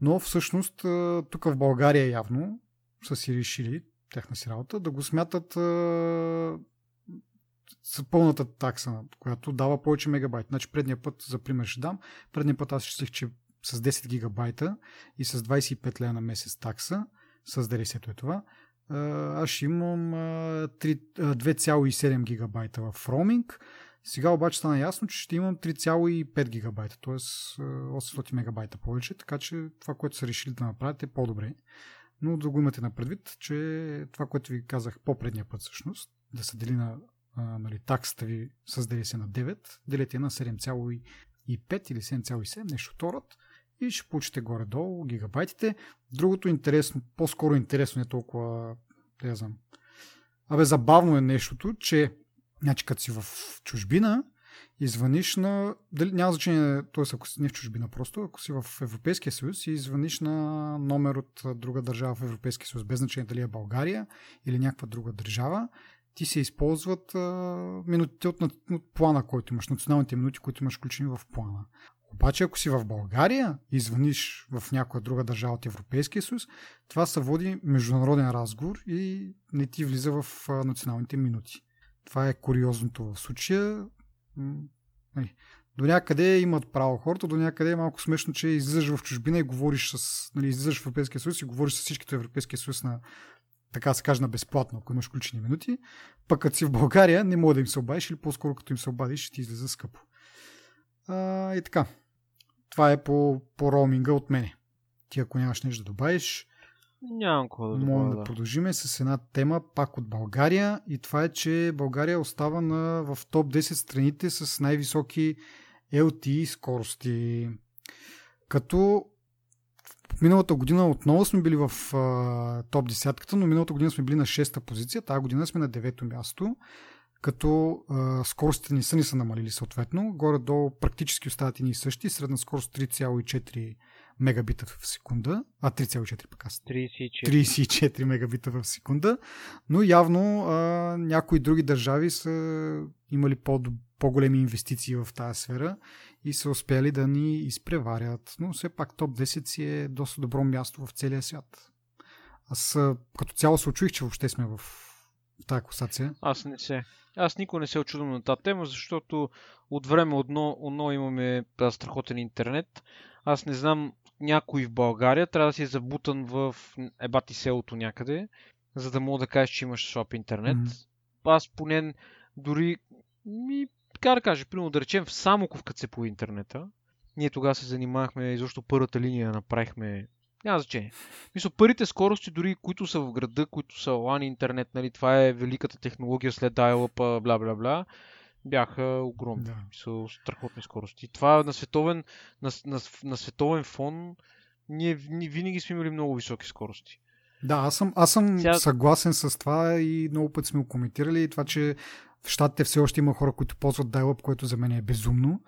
Но всъщност uh, тук в България явно са си решили, техна си работа, да го смятат... Uh, с пълната такса, която дава повече мегабайт. Значи предния път, за пример ще дам, предния път аз считах, че с десет гигабайта и с двайсет и пет лева на месец такса, с ДДС-то е това, аз ще имам две цяло и седем гигабайта в роуминг. Сега обаче стана ясно, че ще имам три цяло и пет гигабайта, т.е. осемстотин мегабайта повече, така че това, което са решили да направят е по-добре. Но да го имате на предвид, че това, което ви казах по-предния път всъщност, да се дели на Uh, нали, таксата ви с ДДС на девет, делете на седем цяло и пет или седем цяло и седем, нещо вторът и ще получите горе-долу гигабайтите. Другото интересно, по-скоро интересно е толкова, не знам, абе забавно е нещото, че значи като си в чужбина и звъниш на, дали, няма значение, т.е. ако си не в чужбина просто, ако си в Европейския съюз и звъниш на номер от друга държава в Европейския съюз, без значение дали е България или някаква друга държава, ти се използват а, минутите от, от плана, който имаш, националните минути, които имаш включени в плана. Обаче, ако си в България и звъниш в някоя друга държава от Европейския съюз, това се води международен разговор и не ти влиза в а, националните минути. Това е куриозното в случая. До някъде имат право хората, до някъде е малко смешно, че излизаш в чужбина и говориш с, нали, излизаш в Европейския съюз и говориш с всичките Европейския съюз на така се каже на безплатно, ако имаш включени минути, пък като си в България не може да им се обадиш или по-скоро като им се обадиш ще ти излезе скъпо. А, и така. Това е по, по роуминга от мене. Ти ако нямаш нещо да добавиш, нямам какво да добавя. Да, да продължиме с една тема пак от България, и това е, че България остава на, в топ десет страните с най-високи ел ти и скорости. Като миналата година отново сме били в а, топ десетката, но миналата година сме били на шеста позиция, тази година сме на девето място, като а, скоростите не са ни са намалили съответно. Горе-долу практически остават и ни същи, средна скорост три цяло и четири мегабита в секунда, а три цяло и четири пък аз. тридесет и четири мегабита в секунда, но явно а, някои други държави са имали по-големи инвестиции в тази сфера и са успяли да ни изпреварят. Но все пак топ десет си е доста добро място в целия свят. Аз като цяло се очуих, че въобще сме в тази класация. Аз не се. Аз никога не се очудвам на тази тема, защото от време одно, одно имаме страхотен интернет. Аз не знам, някой в България трябва да си е забутан в ебати селото някъде, за да мога да кажеш, че имаш слаб интернет. Mm-hmm. Аз поне дори, ми, така да кажа, примерно да речем в Самоков, като се появи интернета, ние тогава се занимавахме, изобщо първата линия направихме, няма значение. Мисля, първите скорости, дори които са в града, които са LAN интернет, нали, това е великата технология след dial-up, бла-бла-бла, бяха огромни, да. Мисъл, страхотни скорости. Това на световен, на, на, на световен фон ние, ние винаги сме имали много високи скорости. Да, аз съм, аз съм Сега... съгласен с това и много път сме го коментирали и това, че в щатите все още има хора, които ползват dial-up, което за мен е безумно.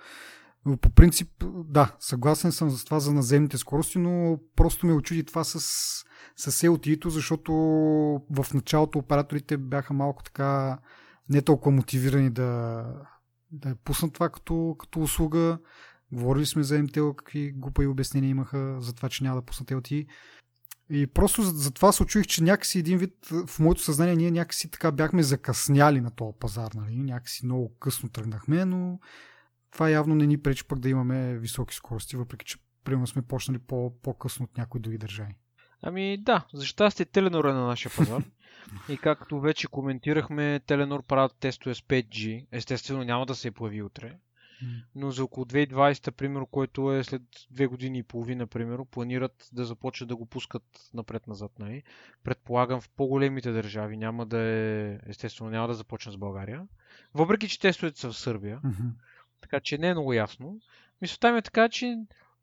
Но по принцип, да, съгласен съм за това за наземните скорости, но просто ме очуди това с, с ел ти и-то, защото в началото операторите бяха малко така не толкова мотивирани да, да пуснат това като, като услуга. Говорили сме за Intel, какви глупави обяснения имаха за това, че няма да пуснат ел ти и. И просто затова се очуих, че някакси един вид, в моето съзнание, ние някакси така бяхме закъсняли на този пазар, нали? Някакси много късно тръгнахме, но това явно не ни пречи пък да имаме високи скорости, въпреки че примерно сме почнали по-късно от някои други държави. Ами да, за щастие Теленор е на нашия пазар. И както вече коментирахме, Теленор правят тестове с пет джи. Естествено няма да се появи утре. Но за около две хиляди и двадесета, примерно, който е след две години и половина, примерно, планират да започнат да го пускат напред-назад. Нали? Предполагам в по-големите държави няма да е... Естествено няма да започне с България. Въпреки че тестовете са в Сърбия. Mm-hmm. Така че не е много ясно. Мисълта ми е така, че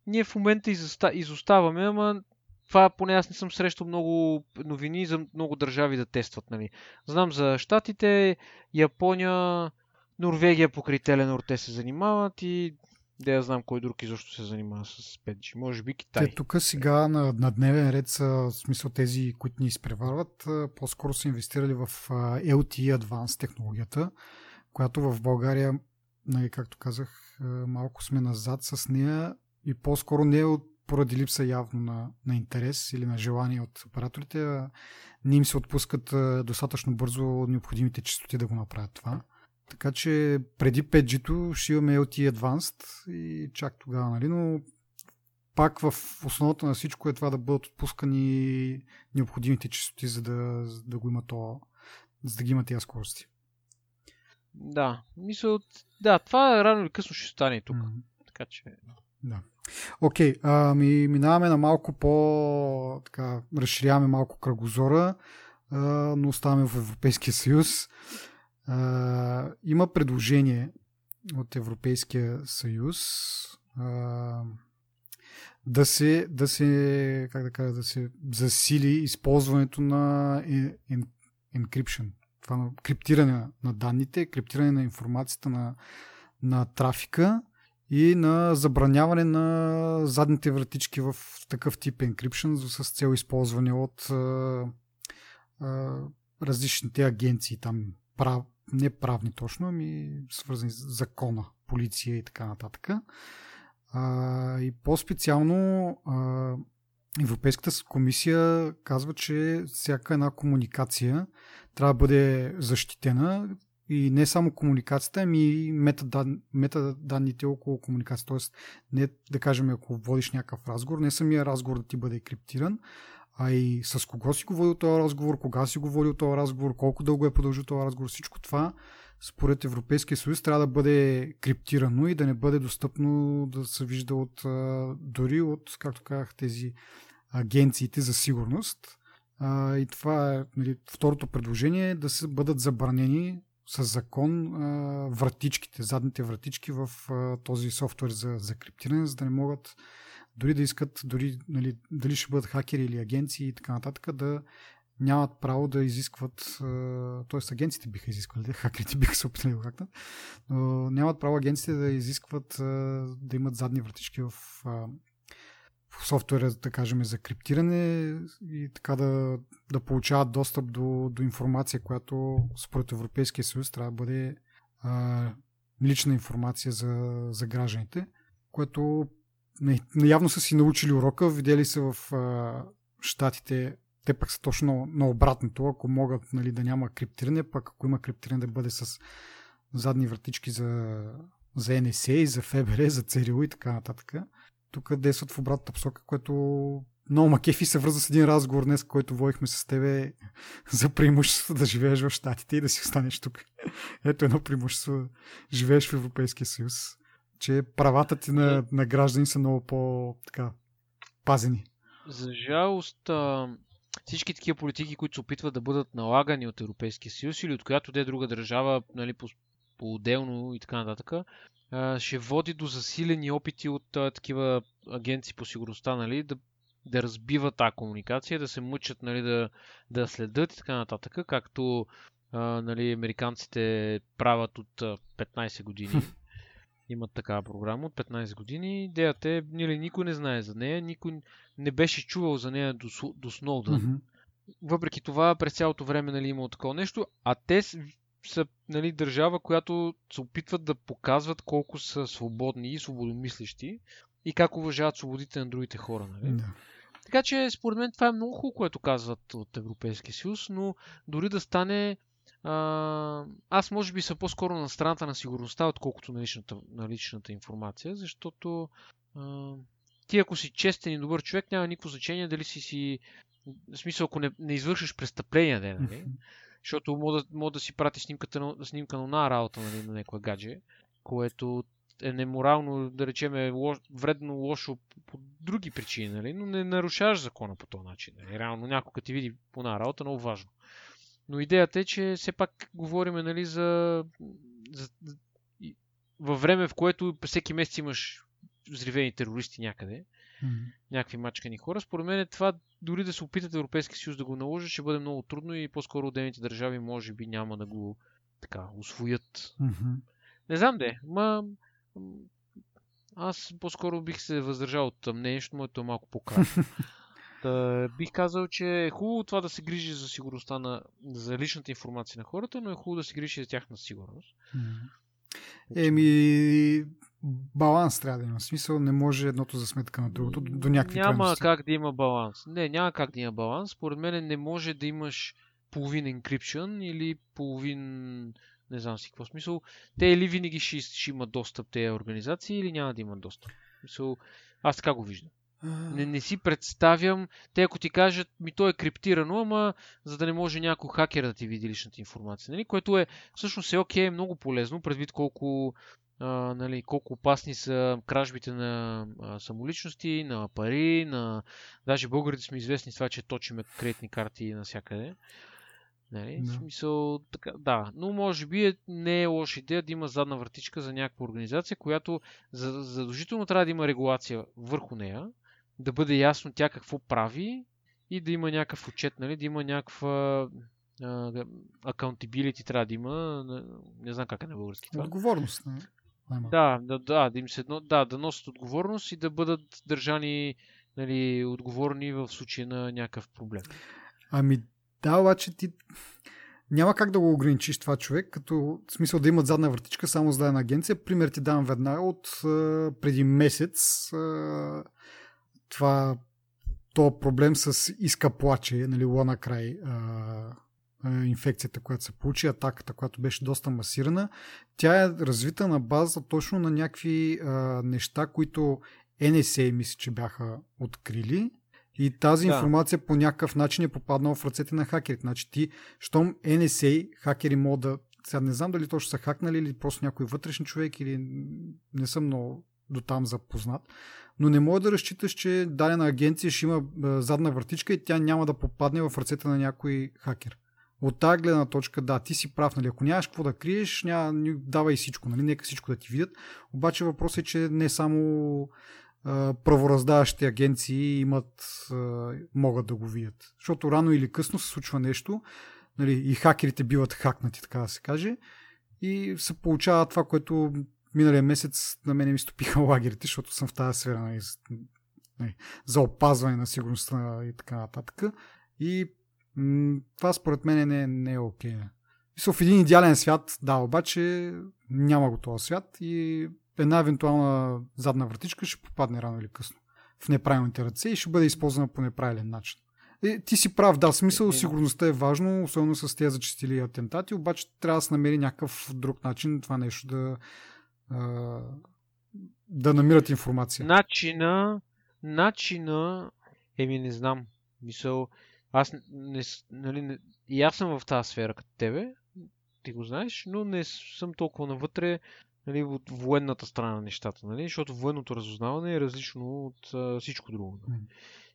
ние в момента изоставаме, ама това поне аз не съм срещал много новини за много държави да тестват. Нали. Знам за Щатите, Япония, Норвегия покрай Теленор те се занимават и да я знам кой друг изобщо се занимава с пет джи. Може би Китай. Те тук сега на, на дневен ред са, в смисъл тези, които ни изпреварват, по-скоро са инвестирали в ел ти и Advanced технологията, която в България, нали, както казах, малко сме назад с нея и по-скоро не е от поради липса явно на, на интерес или на желание от операторите, не им се отпускат достатъчно бързо необходимите честоти да го направят това. Така че преди пет джи-то ще имаме ел ти и Advanced и чак тогава, нали, но пак в основата на всичко е това да бъдат отпускани необходимите честоти, за да, за да го има то, за да ги има тези скорости. Да, мисля, да, това рано или късно ще стане тук. Mm-hmm. Така че... Да. Окей, okay, ми, минаваме на малко по... Така, разширяваме малко кръгозора, а, но оставаме в Европейския съюз. А, има предложение от Европейския съюз а, да се, да се, как да кажа, да се засили използването на ен, ен, encryption. Това на криптиране на данните, криптиране на информацията на, на трафика и на забраняване на задните вратички в такъв тип encryption с цел използване от а, а, различните агенции, там прав, не правни точно, ами свързани с закона, полиция и така нататък. А, и по-специално а, Европейската комисия казва, че всяка една комуникация трябва да бъде защитена. И не само комуникацията, ами и метадан, метаданните около комуникация. Тоест, не да кажем, ако водиш някакъв разговор, не самия разговор да ти бъде криптиран, а и с кого си го водил този разговор, кога си го водил този разговор, колко дълго е продължил този разговор, всичко това според Европейския съюз трябва да бъде криптирано и да не бъде достъпно да се вижда от, дори от, както казах, тези агенциите за сигурност. И това е, нали, второто предложение е да се бъдат забранени с закон вратичките, задните вратички в този софтуер за, за криптиране, за да не могат дори да искат, дори, нали, дали ще бъдат хакери или агенции и така нататък, да нямат право да изискват, т.е. агенциите биха изисквали, хакерите биха се опитали да хакнат, но нямат право агенциите да изискват да имат задни вратички в, в софтуера, да кажем, за криптиране и така да, да получават достъп до, до информация, която според Европейския съюз трябва да бъде а, лична информация за, за гражданите, което явно са си научили урока, видели са в а, щатите. Те пък са точно на обратното, ако могат, нали, да няма криптиране, пък ако има криптиране да бъде с задни вратички за, за Ен Ес Ей, за Еф Бе Ер, за Це Ер У и така нататък. Тук действат в обратната посока, което много макефи се връзва с един разговор днес, който водихме с тебе за преимущество да живееш в щатите и да си останеш тук. Ето едно преимущество, живееш в Европейския съюз, че правата ти на, на граждани са много по-пазени. За жалост, всички такива политики, които се опитват да бъдат налагани от Европейския съюз или от която де друга държава, нали, по- по-отделно и така нататък, ще води до засилени опити от такива агенции по сигурността, нали, да, да разбиват тази комуникация, да се мъчат, нали, да, да следят и така нататък, както, нали, американците правят от петнайсет години. Имат такава програма от петнайсет години. Идеята е, или никой не знае за нея, никой не беше чувал за нея до, до Сноудън. Mm-hmm. Въпреки това, през цялото време, нали, има такова нещо, а те са, нали, държава, която се опитват да показват колко са свободни и свободомислещи и как уважават свободите на другите хора. Нали? Mm-hmm. Така че, според мен, това е много хубаво, което казват от Европейския съюз, но дори да стане... Аз може би съм по-скоро на страната на сигурността, отколкото на личната, на личната информация, защото а, ти ако си честен и добър човек, няма никакво значение дали си си... В смисъл, ако не, не извършиш престъпления, не, нали? Защото мога да, мога да си прати снимката на, снимка на една работа, нали, на някоя гадже, което е неморално, да речем, е лош, вредно, лошо по други причини, нали? Но не нарушаваш закона по този начин. Нали? Реално някога ти види по една работа, много важно. Но идеята е, че все пак говорим, нали, за, за, за във време, в което всеки месец имаш взривени терористи някъде, mm-hmm. някакви мачкани хора. Според мен това, дори да се опитат Европейския съюз да го наложи, ще бъде много трудно и по-скоро отделните държави може би няма да го така усвоят. Mm-hmm. Не знам де, ма аз по-скоро бих се въздържал от мнение, защото моето е малко по-кратно. Бих казал, че е хубаво това да се грижи за сигурността на, за личната информация на хората, но е хубаво да се грижи за тяхна сигурност. Еми, баланс трябва да има. В смисъл, не може едното за сметка на другото до, до някакви няма крайности. Няма как да има баланс. Не, няма как да има баланс. Според мен не може да имаш половин encryption или половин... Не знам си какво смисъл. Те или винаги ще, ще имат достъп тези организации, или няма да имат достъп. Смисъл, аз така го виждам. Не, не си представям, те ако ти кажат, ми то е криптирано, ама за да не може някой хакер да ти види личната информация, нали? Което е, всъщност е окей, е много полезно, предвид колко, а, нали, колко опасни са кражбите на а, самоличности, на пари, на... Даже българите сме известни с това, че точиме кредитни карти навсякъде. Нали? No. В смисъл, така, да, но може би е, не е лоша идея да има задна вратичка за някаква организация, която за, задължително трябва да има регулация върху нея, да бъде ясно тя какво прави и да има някакъв отчет, нали? Да има някаква uh, accountability, трябва да има, не знам как е на български това. Отговорност. Не? Да, да, да, да, им се, да, да носят отговорност и да бъдат държани, нали, отговорни в случай на някакъв проблем. Ами да, обаче ти няма как да го ограничиш това човек, като в смисъл да имат задна вратичка само за дадена агенция. Пример ти давам веднага от uh, преди месец uh, това, то проблем с иска плаче, нали, лана край а, а, инфекцията, която се получи, атаката, която беше доста масирана, тя е развита на база точно на някакви а, неща, които Ен Ес Ей, мисля, че бяха открили и тази да. информация по някакъв начин е попаднала в ръцете на хакерите. Значи ти, щом Ен Ес Ей, хакери могат да сега не знам дали точно са хакнали или просто някой вътрешен човек, или не съм много до там запознат, но не може да разчиташ, че дадена агенция ще има задна вратичка и тя няма да попадне в ръцете на някой хакер. От тази гледна точка, да, ти си прав, нали, ако нямаш какво да криеш, няма, давай всичко, нали, нека всичко да ти видят, обаче въпросът е, че не само а, правораздаващите агенции имат, а, могат да го видят, защото рано или късно се случва нещо, нали, и хакерите биват хакнати, така да се каже, и се получава това, което миналия месец на мене ми стопиха лагерите, защото съм в тази сфера, нали, нали, за опазване на сигурността и така нататък, и това според мен не, не е окей. Okay. В един идеален свят, да, обаче няма го този свят и една евентуална задна вратичка ще попадне рано или късно в неправилните ръце и ще бъде използвана по неправилен начин. И ти си прав, да, смисъл сигурността е важно, особено с тези зачестили атентати, обаче трябва да се намери някакъв друг начин това нещо да да намират информация. Начина, начина еми не знам, мисъл аз не, нали, не, и аз съм в тази сфера като тебе, ти го знаеш, но не съм толкова навътре, нали, от военната страна на нещата, нали, защото военното разузнаване е различно от а, всичко друго. Нали.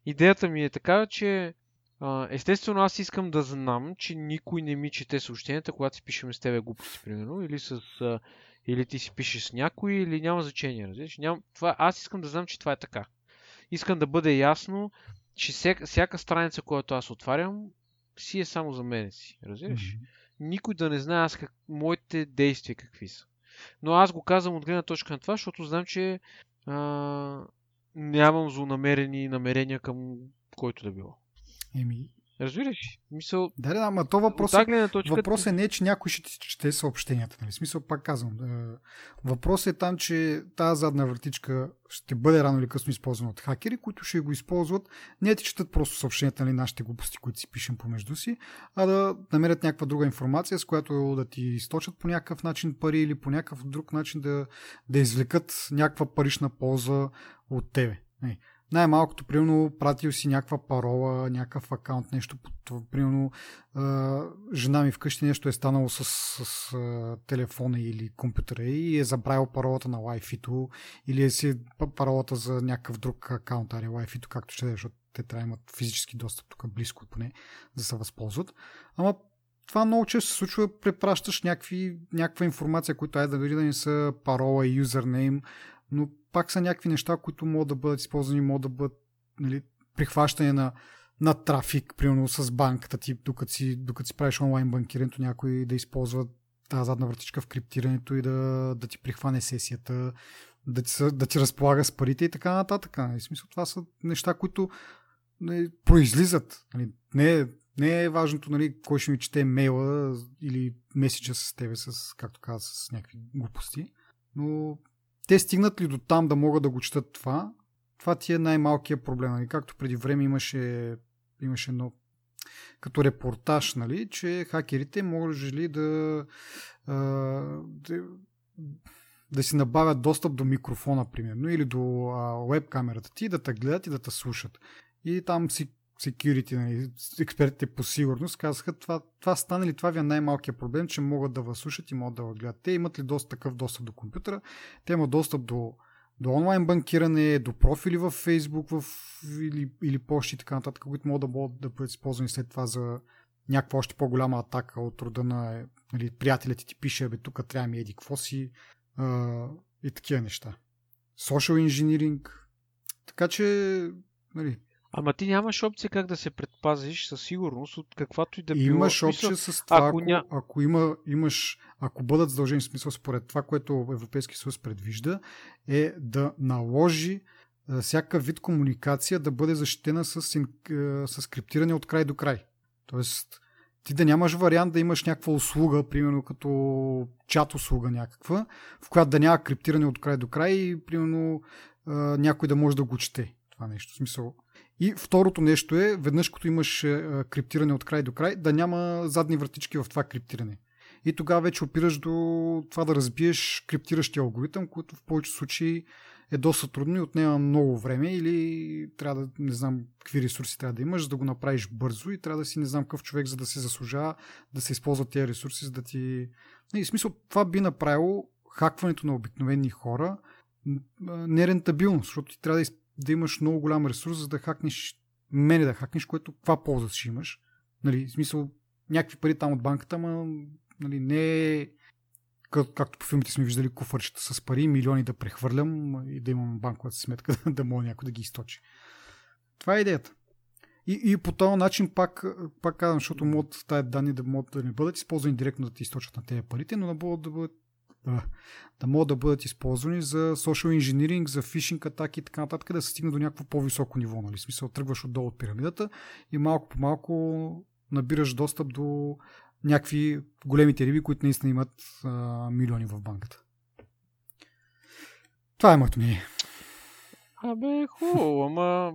Идеята ми е такава, че а, естествено аз искам да знам, че никой не ми чете съобщенията, когато си пишем с тебе глупости, примерно, или, с, а, или ти си пишеш с някой, или няма значение. Разбираш, ням, това, аз искам да знам, че това е така. Искам да бъде ясно, че всяка, всяка страница, която аз отварям, си е само за мене си. Разбираш? Mm-hmm. Никой да не знае аз как, моите действия какви са. Но аз го казвам от гледна точка на това, защото знам, че а, нямам злонамерени намерения към който да било. Еми. Разбираш? Мисъл... Да, да, ама то въпрос е, точка... въпрос е не, че някой ще ти чете съобщенията. Нали? Смисъл, пак казвам. Въпрос е там, че тази задна вратичка ще бъде рано или късно използвана от хакери, които ще го използват. Не ти четат просто съобщенията, нали, нашите глупости, които си пишем помежду си, а да намерят някаква друга информация, с която да ти източат по някакъв начин пари или по някакъв друг начин да, да извлекат някаква парична полза от тебе. Не. Най-малкото, примерно, пратил си някаква парола, някакъв акаунт, нещо, примерно, жена ми вкъщи нещо е станало с, с телефона или компютъра и е забравил паролата на Wi-Fi-то или е си паролата за някакъв друг акаунт, али Wi-Fi-то, както ще да, защото те трябва да имат физически достъп тук близко, поне, да се възползват. Ама това много често се случва, препращаш някакви, някаква информация, която е да дори да не са парола и юзернейм, но пак са някакви неща, които могат да бъдат използвани, могат да бъдат, нали, прихващане на, на трафик, примерно с банката ти, докато си, докато си правиш онлайн банкирането, някой да използва тази задна вратичка в криптирането и да, да ти прихване сесията, да ти, да ти разполага с парите и така нататък. В смисъл, това са неща, които, нали, произлизат. Нали, не, не е важното, нали, кой ще ми чете мейла или меседжа с тебе, с, както каза, с някакви глупости, но те стигнат ли до там да могат да го четат това? Това ти е най-малкият проблем. Нали? Както преди време имаше, имаше едно като репортаж, нали, че хакерите могат ли да, да, да си набавят достъп до микрофона, примерно, или до веб-камерата ти, да те гледат и да те слушат. И там security, нали, експертите по сигурност казаха, това, това стане ли, това ви е най-малкият проблем, че могат да възслушат и могат да въгледат. Те имат ли доста такъв достъп до компютъра, те имат достъп до, до онлайн банкиране, до профили в Facebook, в, или, или почти и така нататък, които могат да бъдат да бъдат използвани след това за някаква още по-голяма атака от рода на, нали, приятелят ти ти пише, бе, тук трябва ми еди какво си, а, и такива неща. Social engineering. Така че, нали, ама ти нямаш опция как да се предпазиш със сигурност от каквато и да било. Имаш опция с това, ако, ня... ако, има, имаш, ако бъдат задължени, смисъл според това, което Европейски съюз предвижда, е да наложи а, всяка вид комуникация да бъде защитена с, а, с криптиране от край до край. Тоест, ти да нямаш вариант да имаш някаква услуга, примерно като чат услуга някаква, в която да няма криптиране от край до край и примерно а, някой да може да го чете. Това нещо, в смисъл. И второто нещо е, веднъж като имаш криптиране от край до край, да няма задни вратички в това криптиране. И тогава вече опираш до това да разбиеш криптиращия алгоритъм, който в повечето случаи е доста трудно и отнема много време, или трябва да, не знам какви ресурси трябва да имаш, за да го направиш бързо, и трябва да си не знам какъв човек, за да се заслужава да се използват тези ресурси, за да ти... Не, в смисъл, това би направило хакването на обикновени хора нерентабилно, защото ти трябва да, да имаш много голям ресурс, за да хакнеш мене да хакнеш, което каква полза ще имаш. Нали, в смисъл, някакви пари там от банката, ама нали, не как, както по филмите сме виждали куфърчета с пари, милиони да прехвърлям и да имам банковата сметка, да, да мога някой да ги източи. Това е идеята. И, и по този начин пак, пак казвам, защото могат тая данни да могат да не бъдат използвани директно да ти източат на тези парите, но да могат да бъдат, да, да могат да бъдат използвани за social engineering, за фишинг атаки и така нататък, да се стигне до някакво по-високо ниво. Нали? В смисъл, тръгваш отдолу от пирамидата и малко по малко набираш достъп до някакви големите риби, които наистина имат а, милиони в банката. Това е моето мнение. Абе, хубаво, ама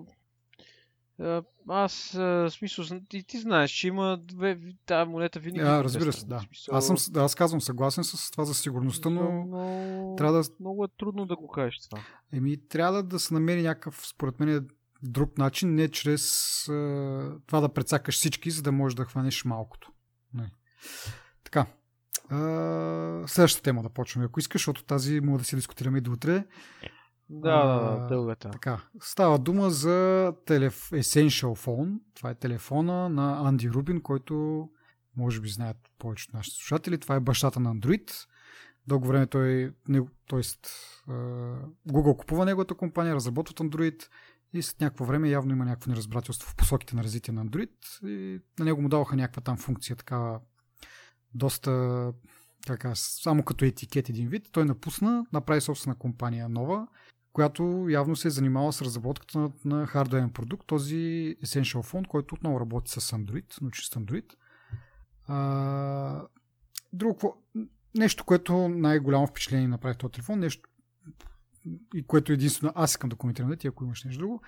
аз, в смисъл, и ти знаеш, че има две, тази монета винаги. А, разбира се, да. Смисъл... Аз, съм, аз казвам съгласен с това за сигурността, но, но... трябва да... Много е трудно да го кажеш това. Еми, трябва да се намери някакъв, според мен, друг начин, не чрез е, това да прецакаш всички, за да можеш да хванеш малкото. Не. Така. Е, следващата тема да почваме, ако искаш, защото тази мога да си дискутираме и до утре. Да, да, да, дългата. Така. Става дума за телеф... Essential Phone. Това е телефона на Анди Рубин, който може би знаят повечето нашите слушатели. Това е бащата на Android. Дълго време той, т.е. Google купува неговата компания, разработват Android и след някакво време явно има някакво неразбирателство в посоките на развитие на Android и на него му даваха някаква там функция, такава доста така, само като етикет един вид. Той напусна, направи собствена компания нова, която явно се е занимава с разработката на, на хардуерен продукт, този Essential Phone, който отново работи с Android, но чист Android. А, друго, нещо, което най-голямо впечатление направи този телефон, нещо, и което единствено аз искам да коментирам, да ти, ако имаш нещо друго,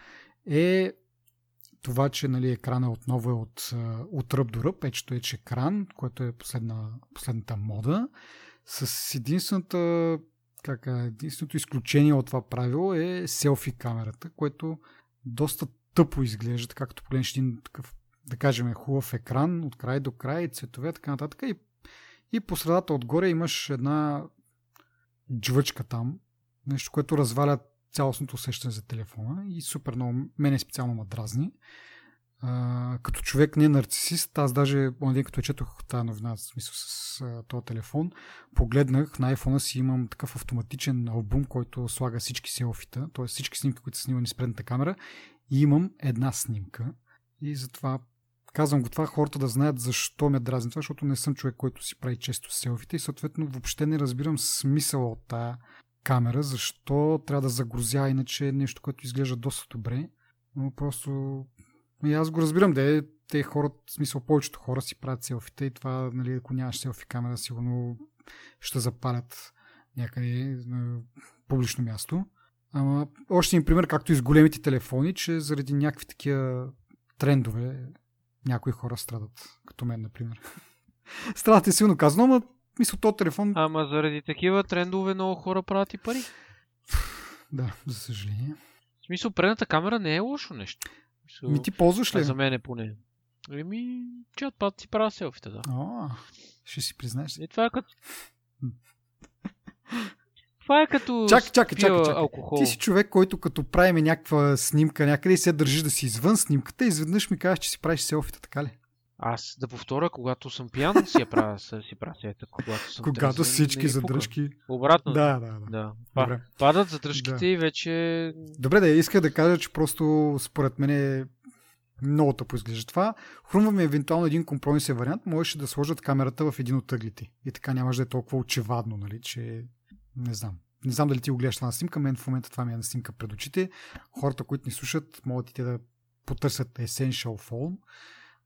е това, че нали, екрана отново е от, от ръб до ръб, ечето еч екран, което е последна, последната мода, с единствената, как, единственото изключение от това правило е селфи камерата, което доста тъпо изглежда, както погледнеш един такъв, да кажем, хубав екран от край до край, цветове, така нататък, и, и по средата отгоре имаш една джвъчка там, нещо, което разваля цялостното усещане за телефона и супер много, мене специално ма дразни. А, като човек не е нарцисист, аз даже, понеделник, като четох тази новина, в смисъл с а, този телефон, погледнах, на iPhone-а си имам такъв автоматичен албум, който слага всички селфита, т.е. всички снимки, които са снимани с предната камера, и имам една снимка. И затова казвам го това, хората да знаят защо ме дразни това, защото не съм човек, който си прави често селфите и съответно въобще не разбирам смисъла от тая камера, защо трябва да загрузя, иначе е нещо, което изглежда доста добре, но просто и аз го разбирам, да е, те хора, в смисъл повечето хора си правят селфите и това, нали, ако нямаш селфи камера, сигурно ще запалят някъде на публично място. Ама още един пример, както и с големите телефони, че заради някакви такива трендове някои хора страдат, като мен, например. Страдат е силно казано, но мисля, този телефон... Ама заради такива трендове много хора правят и пари. Да, за съжаление. В смисъл, предната камера не е лошо нещо. Мисъл, ми ти ползваш ли? За мен е поне. Еми, чат пат си правя селфите, да. О, ще си признаеш. И това е като... това е като... Чакай, чакай, чакай, чакай. Алкохол. Ти си човек, който като правим някаква снимка някъде и се държиш да си извън снимката и изведнъж ми казваш, че си правиш селфите, така ли? Аз да повторя, когато съм пиян, си я правя, си правя сета, когато съм когато трезен, всички задръжки... Обратно. Да, да, да. да. Па, падат задръжките да. И вече... Добре, да, исках да кажа, че просто според мен е много тъпо изглежда това. Хрумва ми евентуално един компромисен вариант, можеше да сложат камерата в един от ъглите. И така нямаш да е толкова очевадно, нали, че... Не знам. Не знам дали ти го гледаш това на снимка, мен в момента това ми е на снимка пред очите. Хората, които ни слушат, могат и те да потърсят Essential Phone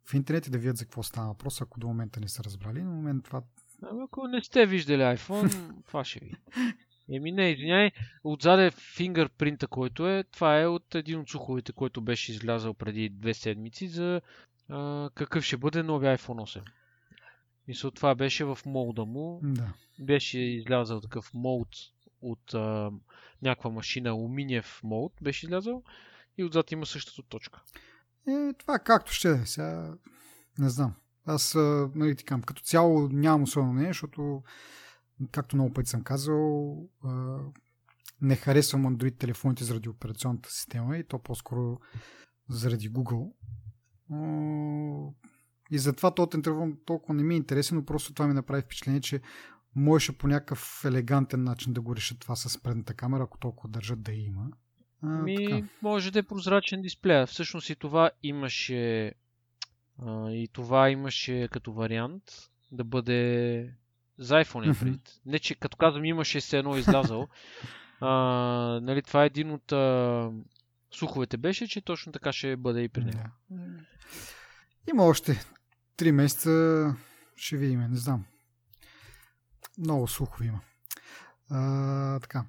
в интернет и да видят за какво става въпрос, ако до момента не са разбрали. На момент това... А, ако не сте виждали iPhone, това ще ви. Еми не, извиняй, отзаде фингърпринта, който е, това е от един от слуховете, който беше излязал преди две седмици за а, какъв ще бъде новия iPhone осем. Мисля, това беше в молда му. Да. Беше излязал такъв молд от а, някаква машина алуминиев молд беше излязъл и отзад има същата точка. Е, това както ще да сега, не знам. Аз, нали, тикам, като цяло нямам особено мнение, защото, както много пъти съм казал, а, не харесвам Android телефоните заради операционната система и то по-скоро заради Google. Но... И затова този интервън толкова не ми е интересен, но просто това ми направи впечатление, че можеше по някакъв елегантен начин да го решат това с предната камера, ако толкова държат да има. А, ми, така. Може да е прозрачен дисплей. Всъщност и това имаше а, и това имаше като вариант да бъде за iPhone Android. Не, че като казвам имаше се едно излязъл. А, нали, това е един от а, слуховете беше, че точно така ще бъде и при него. Да. Има още три месеца, ще видим, не знам. Много слухове има. А, така.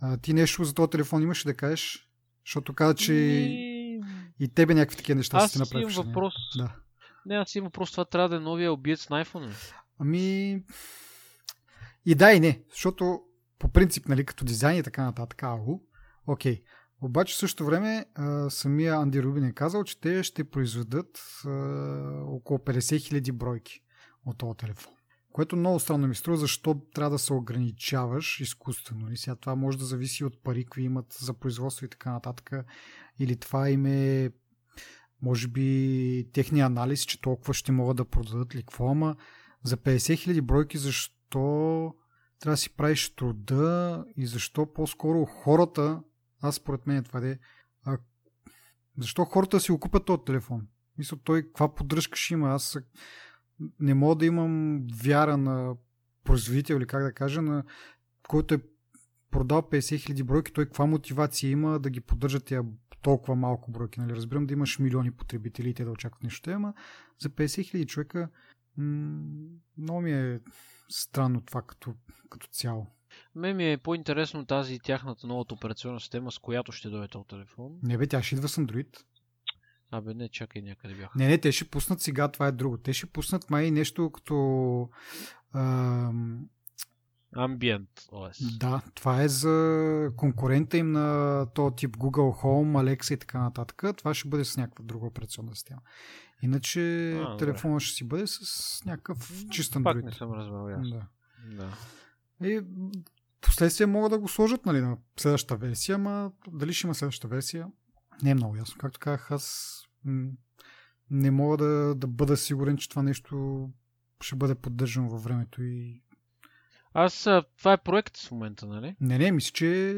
А, ти нещо за този телефон имаш да кажеш? Защото каза, че и, и тебе някакви такива неща аз си направиш. Аз имам въпрос. Да. Не, аз имам въпрос. Това трябва да е новия обиец на iPhone. Ами... И да, и не. Защото по принцип, нали, като дизайн и така нататък, ау, окей. Обаче в същото време а, самия Анди Рубин е казал, че те ще произведат а, около петдесет хиляди бройки от този телефон. Което много странно ми струва, защо трябва да се ограничаваш изкуствено. И сега това може да зависи от пари, които имат за производство и така нататък. Или това им е, може би, техния анализ, че толкова ще могат да продадат ли какво. Ама за петдесет хиляди бройки защо трябва да си правиш труда и защо по-скоро хората... Аз според мен това де. А... Защо хората си го купят този телефон? Мисля, той каква поддръжка ще има? Аз не мога да имам вяра на производител или как да кажа, на който е продал петдесет хиляди бройки, той каква мотивация има да ги поддържа тя толкова малко бройки. Нали? Разбирам да имаш милиони потребители и те да очакват нещо, ама за петдесет хиляди човека м- много ми е странно това като, като цяло. Мен ми е по-интересно тази тяхната новата операционна система, с която ще дойде този телефон. Не бе, тя ще идва с Android. Абе, не, чакай, някъде бяха. Не, не, те ще пуснат сега, това е друго. Те ще пуснат май нещо като... Ам... Ambient о ес. Да, това е за конкурента им на този тип Google Home, Alexa и така нататък. Това ще бъде с някаква друга операционна система. Иначе а, телефонът ще си бъде с някакъв чист Android. Пак не съм разбрал, ясно. Да. Да. И последствие могат да го сложат, нали, на следващата версия, ама дали ще има следващата версия, не е много ясно. Както казах, аз м- не мога да, да бъда сигурен, че това нещо ще бъде поддържано във времето. И... Аз, а, това е проект в момента, нали? Не, не, мисля, че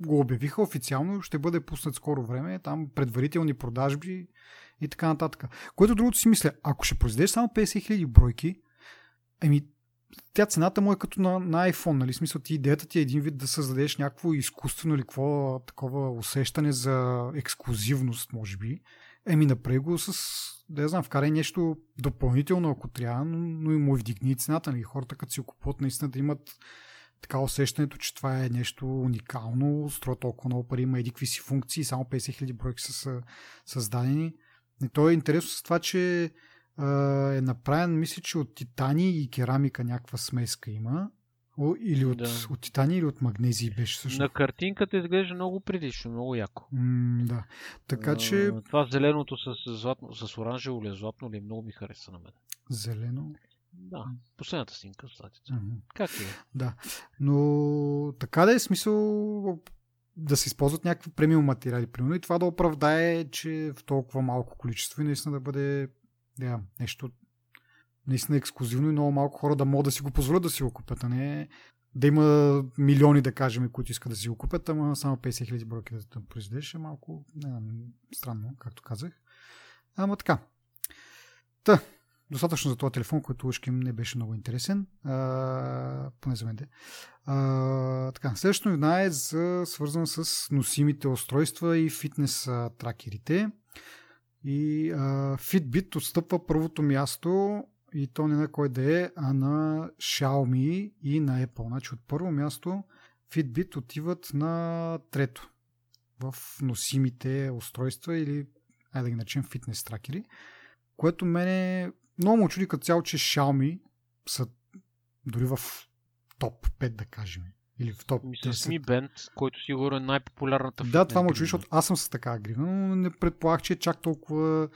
го обявиха официално, ще бъде пуснат скоро време, там предварителни продажби и така нататък. Което другото си мисля, ако ще произведеш само петдесет хиляди бройки, еми, тя цената му е като на, на iPhone, нали? Смисъл, ти идеята ти е един вид да създадеш някакво изкуствено или какво такова усещане за ексклузивност, може би. Еми, напред го с, да я знам, вкарай нещо допълнително, ако трябва, но и му вдигни цената, нали? Хората, като си купуват, наистина да имат така усещането, че това е нещо уникално, струва толкова много пари, има едикви си функции, само петдесет хиляди бройки са създадени. И то е интересно с това, че е направен, мисля, че от титани и керамика някаква смеска има. О, или от, да. От титани, или от магнезии беше също. На картинката изглежда много прилично, много яко. М, да. Така, а, че... Това зеленото с, златно, с оранжево или златно ли много ми хареса на мен. Зелено? Да. Последната снимка в златица. Mm-hmm. Как е? Да. Но така да е смисъл... да се използват някакви премиум материали. Примерно и това да оправдае, че в толкова малко количество и наистина да бъде... Да, нещо наистина ексклузивно и много малко хора да могат да си го позволят да си го купят, а не да има милиони, да кажем, които искат да си го купят, ама само петдесет хиляди бройки да произведеш е малко не, странно, както казах. Ама така. Та, достатъчно за този телефон, който ушки им не беше много интересен. А, поне за мен де. А, така, следващото новина е за, свързано с носимите устройства и фитнес тракерите. И а, Fitbit отстъпва първото място и то не на кой да е, а на Xiaomi и на Apple. Значи от първо място Fitbit отиват на трето в носимите устройства или айде да ги наречем фитнес тракери, което мене много му чуди като цяло, че Xiaomi са дори в топ пет да кажем Или в топ десет. С Mi Band, който сигурно е най-популярната фитнес. Да, това му чуиш, защото аз съм с такава гривна, но не предполагах, че е чак толкова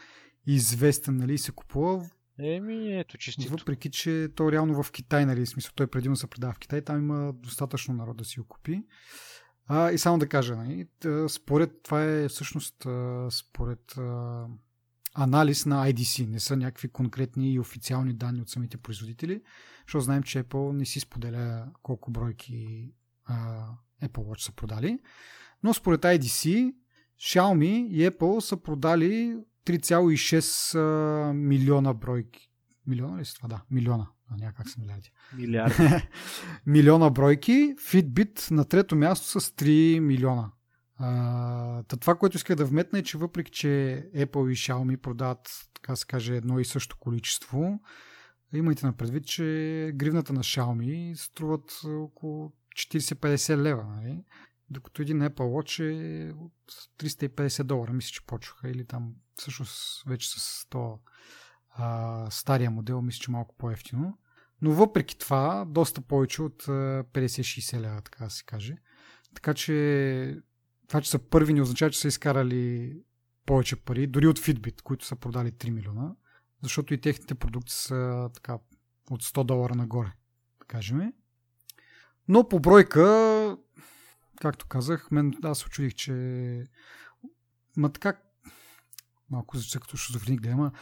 известен, нали, се купува. Еми, ето чистито. Въпреки, че то реално в Китай, нали, смисъл, той предимно се предава в Китай, там има достатъчно народ да си го купи. А, и само да кажа, нали, според, това е всъщност според а, анализ на ай ди си, не са някакви конкретни и официални данни от самите производители, защото знаем, че Apple не си споделя колко бройки а, Apple Watch са продали, но според ай ди си, Xiaomi и Apple са продали три цяло и шест а, милиона бройки. Милиона ли са това? Да, милиона. А някак са милиарди. Милиарди. милиона бройки. Fitbit на трето място с три милиона. А, това, което исках да вметна е, че въпреки, че Apple и Xiaomi продават, така се каже, едно и също количество, имайте на предвид, че гривната на Xiaomi струват около четирийсет до петдесет лева. Нали? Докато един Apple Watch е от триста и петдесет долара, мисля, че почваха, или там всъщност вече с това стария модел, мисля, че малко по-евтино. Но въпреки това, доста повече от петдесет до шейсет лева, така да се каже. Така че това, че са първи, не означава, че са изкарали повече пари, дори от Fitbit, които са продали три милиона, защото и техните продукти са така от сто долара нагоре, да кажем. Но по бройка, както казах, мен, аз се очудих, че ма така малко за като шизофреник гледам.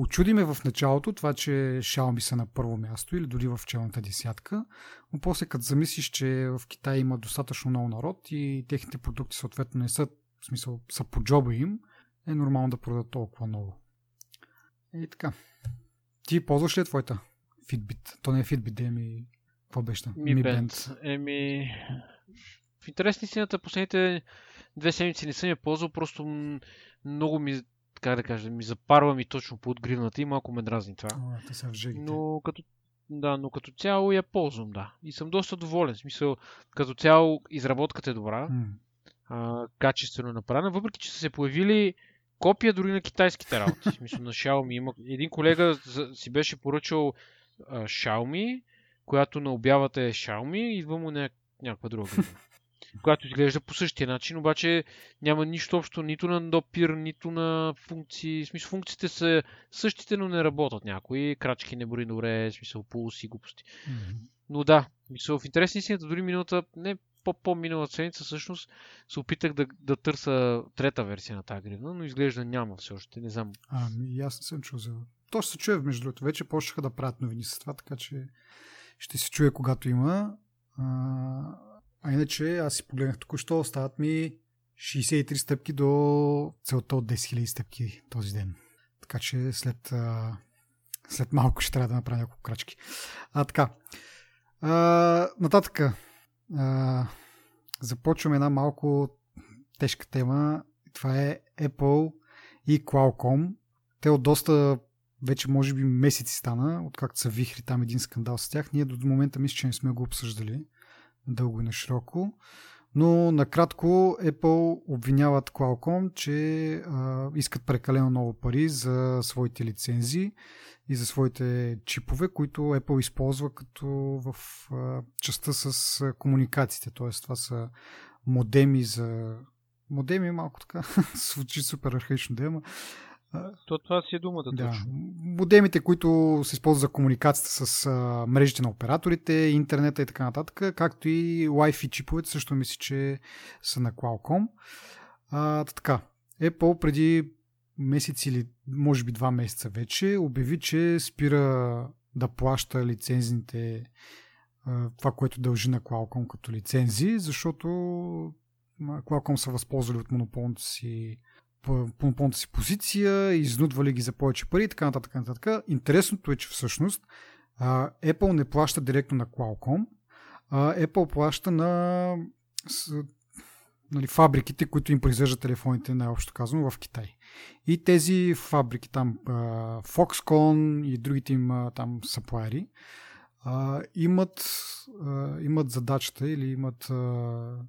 Очуди ме в началото това, че Xiaomi са на първо място или дори в челната десятка, но после като замислиш, че в Китай има достатъчно много народ и техните продукти съответно не са, в смисъл, са по джоба им, е нормално да продадат толкова много. И така. Ти ползваш ли е твоята Fitbit? То не е Fitbit, да еми... Какво беше там? Mi Band. Еми... В интересна истината, последните две седмици не съм я ползвал, просто много ми, как да кажа, ми запарва ми точно под гривната и малко ме дразни това. О, те са в жегите. Но като, да, но като цяло я ползвам, да. И съм доста доволен. В смисъл, като цяло изработката е добра, mm. а, качествено направена, въпреки че са се появили копия дори на китайските работи. В смисъл, на Xiaomi има... Един колега си беше поръчал а, Xiaomi, която на обявата е Xiaomi, идва му ня... някаква друга гривна. Която изглежда по същия начин, обаче няма нищо общо нито на допир, нито на функции. В смисъл, функциите са същите, но не работят някои. Крачки не бори добре, в смисъл, пулси и глупости. Mm-hmm. Но да, мисъл, в интересни истината, дори миналата, не по-по-миналата седмица, всъщност се опитах да, да търся трета версия на тази гривна, но изглежда няма все още, не знам. Ами, аз не съм чул за... То ще се чуе, между другото. Вече почнаха да правят новини с това, така че ще се чуе, когато има. А... А иначе аз си погледнах току-що, остават ми шейсет и три стъпки до целта от десет хиляди стъпки този ден. Така че след, след малко ще трябва да направя няколко крачки. А, така. А, нататък. А, започваме една малко тежка тема. Това е Apple и Qualcomm. Те от доста, вече може би месеци стана, откакто са вихри там един скандал с тях. Ние до момента мисля, че не сме го обсъждали дълго и на широко, но накратко Apple обвиняват Qualcomm, че а, искат прекалено много пари за своите лицензии и за своите чипове, които Apple използва като в а, частта с комуникациите, т.е. това са модеми за... Модеми малко така, звучи супер архаично да има. То това си е думата да. Точно. Модемите, които се използват за комуникацията с а, мрежите на операторите, интернета и така нататък, както и Wi-Fi чиповете, също мисля, че са на Qualcomm. А, така, Apple преди месец или може би два месеца вече обяви, че спира да плаща лицензните, а, това, което дължи на Qualcomm като лицензи, защото Qualcomm са възползвали от монополното си пълната си позиция, изнудвали ги за повече пари и така нататък, нататък. Интересното е, че всъщност Apple не плаща директно на Qualcomm, а Apple плаща на с, нали, фабриките, които им произвеждат телефоните, най-общо казано, в Китай. И тези фабрики, там Foxconn и другите им там саплайери, имат, имат задачата или имат,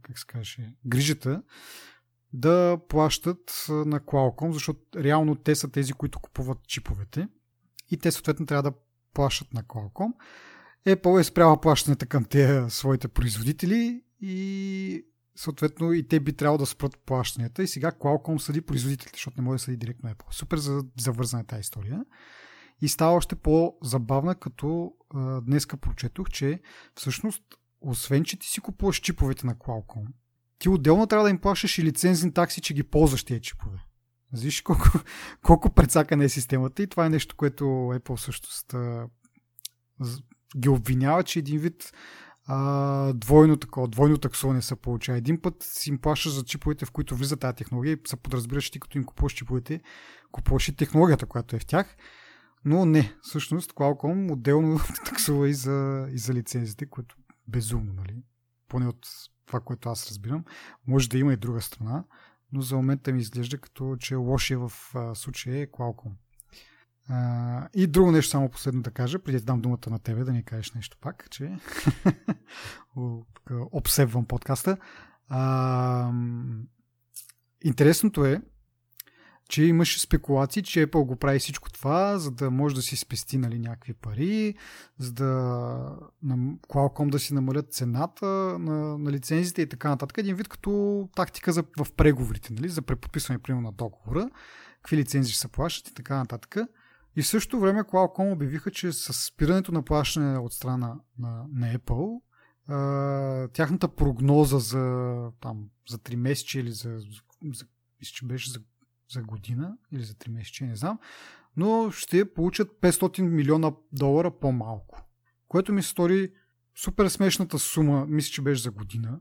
как се каже, грижата да плащат на Qualcomm, защото реално те са тези, които купуват чиповете и те съответно трябва да плащат на Qualcomm. Apple е спряла плащането към тези своите производители и съответно и те би трябвало да спрат плащанията. И сега Qualcomm съди производителите, защото не може да съди директно Apple. Супер завързана тази история. И става още по-забавна, като а, днеска прочетох, че всъщност, освен че ти си купуваш чиповете на Qualcomm, ти отделно трябва да им плащаш и лицензни такси, че ги ползваш тия чипове. Виж колко, колко прецакана е системата и това е нещо, което Apple всъщност а, ги обвинява, че един вид а, двойно такова, двойно таксуване се получава. Един път си им плащаш за чиповете, в които влиза тази технология и се подразбираш, ти като им купуваш чиповете, купуваш и технологията, която е в тях. Но не, всъщност Qualcomm отделно таксува и за, и за лицензите, което безумно, нали? Поне от това, което аз разбирам. Може да има и друга страна, но за момента ми изглежда като, че лошия в а, случая е Qualcomm. А, и друго нещо само последно да кажа, преди да дам думата на тебе, да ни кажеш нещо пак, че обсебвам подкаста. А, интересното е, че имаше спекулации, че Apple го прави всичко това, за да може да си спести, нали, някакви пари, за да Qualcomm да си намалят цената на, на лицензите и така нататък. Един вид като тактика за, в преговорите, нали, за преподписване, примерно, на договора, какви лицензи ще се плащат и така нататък. И в същото време Qualcomm обявиха, че с спирането на плащане от страна на, на Apple, а, тяхната прогноза за, там, за три месече или за, за, за, беше за за година или за три месече, не знам, но ще получат петстотин милиона долара по-малко. Което ми стори супер смешната сума, мисля, че беше за година.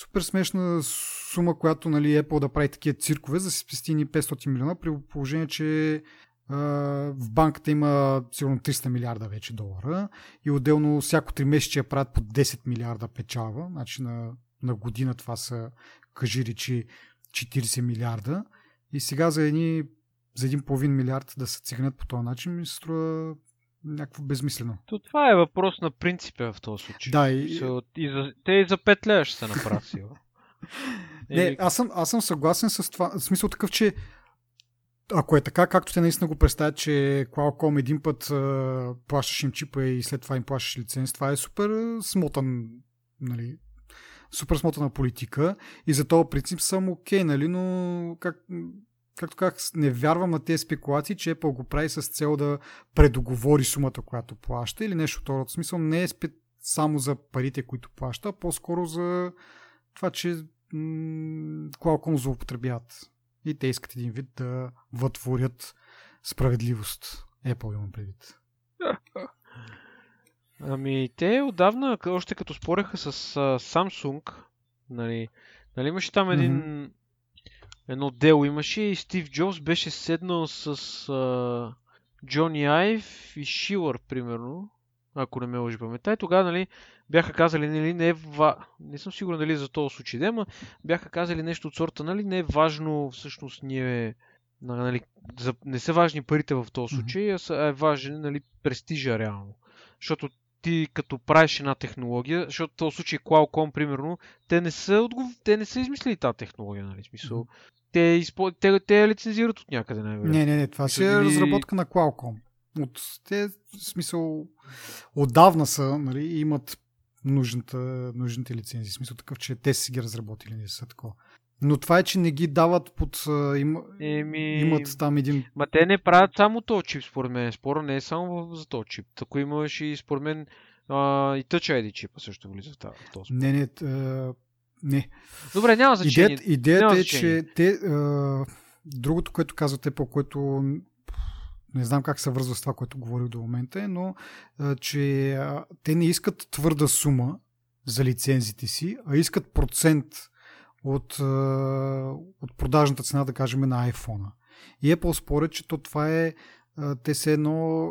Супер смешна сума, която, нали, Apple да прави такива циркове, за да се спести ни петстотин милиона, при положение, че е, в банката има сигурно триста милиарда вече долара и отделно всяко три месече правят по десет милиарда печалба. Значи на, на година това са, кажи речи, четиридесет милиарда. И сега за едни, за един половин милиард да се цигнат по този начин ми се струва някакво безмислено. То това е въпрос на принципа в този случай. Да, и... и за... Те и за пет лева ще се направят сила. И... Не, аз съм, аз съм съгласен с това. В смисъл такъв, че ако е така, както те наистина го представят, че Qualcomm един път а, плащаш им чипа и след това им плащаш лиценз, това е супер смотан, нали... супер смотана политика и за този принцип съм окей, нали, но как, както как не вярвам на тези спекулации, че Apple го прави с цел да предоговори сумата, която плаща или нещо второ. В смисъл не е спит само за парите, които плаща, а по-скоро за това, че м- Qualcomm злоупотребяват и те искат един вид да вътворят справедливост. Apple имам предвид. Ами те отдавна, още като спореха с uh, Samsung, нали, нали имаше там един, mm-hmm. едно дело имаше и Стив Джобс беше седнал с uh, Джони Айв и Шилър, примерно, ако не ме лъжи паметта. И тогава, нали, бяха казали, нали, не е ва... не съм сигурен дали за този случай, дема, бяха казали нещо от сорта, нали, не е важно всъщност ние... Нали, за... не са важни парите в този случай, mm-hmm. а е важен, нали, престижа реално. Защото ти като правиш една технология, защото в този случай Qualcomm, примерно, те не са, отгов... те не са измислили тази технология, нали, смисъл. Те, изпо... те, те я лицензират от някъде, най-вероятно. Не, не, не, това си е разработка на Qualcomm. От те, в смисъл, отдавна са, нали, имат нужната, нужните лицензии. В смисъл такъв, че те си ги разработили, не са такова. Но това е, че не ги дават под... Им... Еми... Имат там един... Ма те не правят само този чип, според мен. Спора не е само за този чип. Тако имаш и, според мен, а, и Touch ай ди чипа също влиза в този. Не, не. А, не. Добре, няма значение. Идеята, идеята няма е, значение. Че те... А, другото, което казвате, по което... Не знам как се връзва с това, което говорих до момента, но а, че а, те не искат твърда сума за лицензите си, а искат процент... От, от продажната цена, да кажем, на iPhone-а. И Apple според, че то това е те се едно,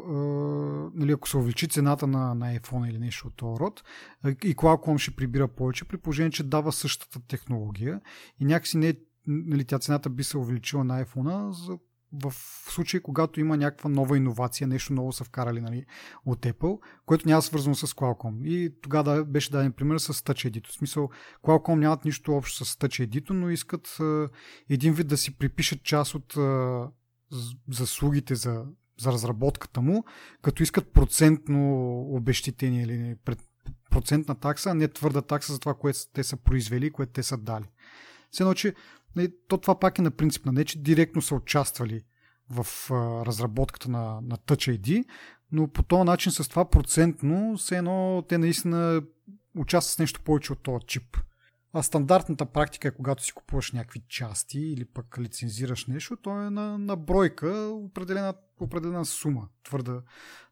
нали, ако се увеличи цената на, на iPhone или нещо от този род, и Qualcomm ще прибира повече, при положение, че дава същата технология и някакси не, нали, тя цената би се увеличила на iPhone-а за, в случай, когато има някаква нова иновация, нещо ново са вкарали, нали, от Apple, което няма свързано с Qualcomm. И тогава беше даден пример с Touch ай ди. В смисъл, Qualcomm нямат нищо общо с Touch ай ди, но искат е, един вид да си припишат част от е, заслугите за, за разработката му, като искат процентно обезщетение или процентна такса, а не твърда такса за това, което те са произвели, което те са дали. Следно, че то това пак е на принцип на не, че директно са участвали в а, разработката на, на Touch ай ди, но по този начин с това процентно, все едно те наистина участват с нещо повече от този чип. А стандартната практика е, когато си купуваш някакви части или пък лицензираш нещо, то е на, на бройка определена, определена сума, твърда,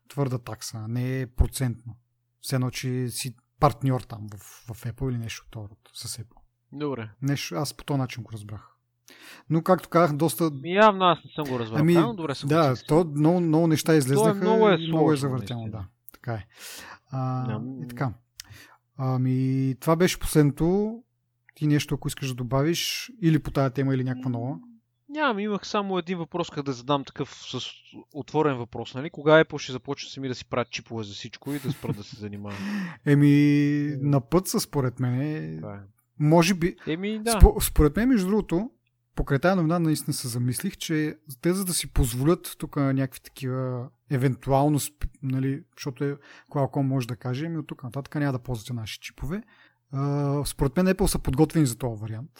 твърда такса, а не е процентно. Все едно, че си партньор там в, в Apple или нещо от род с Apple. Добре. Нещо, аз по този начин го разбрах. Но както казах, доста... Явно аз не съм го разбрал. Ами, да, добре съм да, то много, много неща излезнаха, много е, много е завъртяно. Да. Така е. А, yeah. И така. Ами, това беше последното. Ти нещо, ако искаш да добавиш, или по тая тема, или някаква нова? Нямам, имах само един въпрос, как да задам такъв с отворен въпрос, нали? Кога Apple ще започне сами да си правят чипове за всичко и да спрат да се занимават? Еми, на път са, според мен. Да. Може би... Еми, да. Според мен, между другото, покрай тая новина наистина се замислих, че те за да си позволят тук някакви такива евентуално, нали, защото е, Qualcomm може да каже, ами от тук нататък няма да ползвате наши чипове. А, според мен Apple са подготвени за този вариант.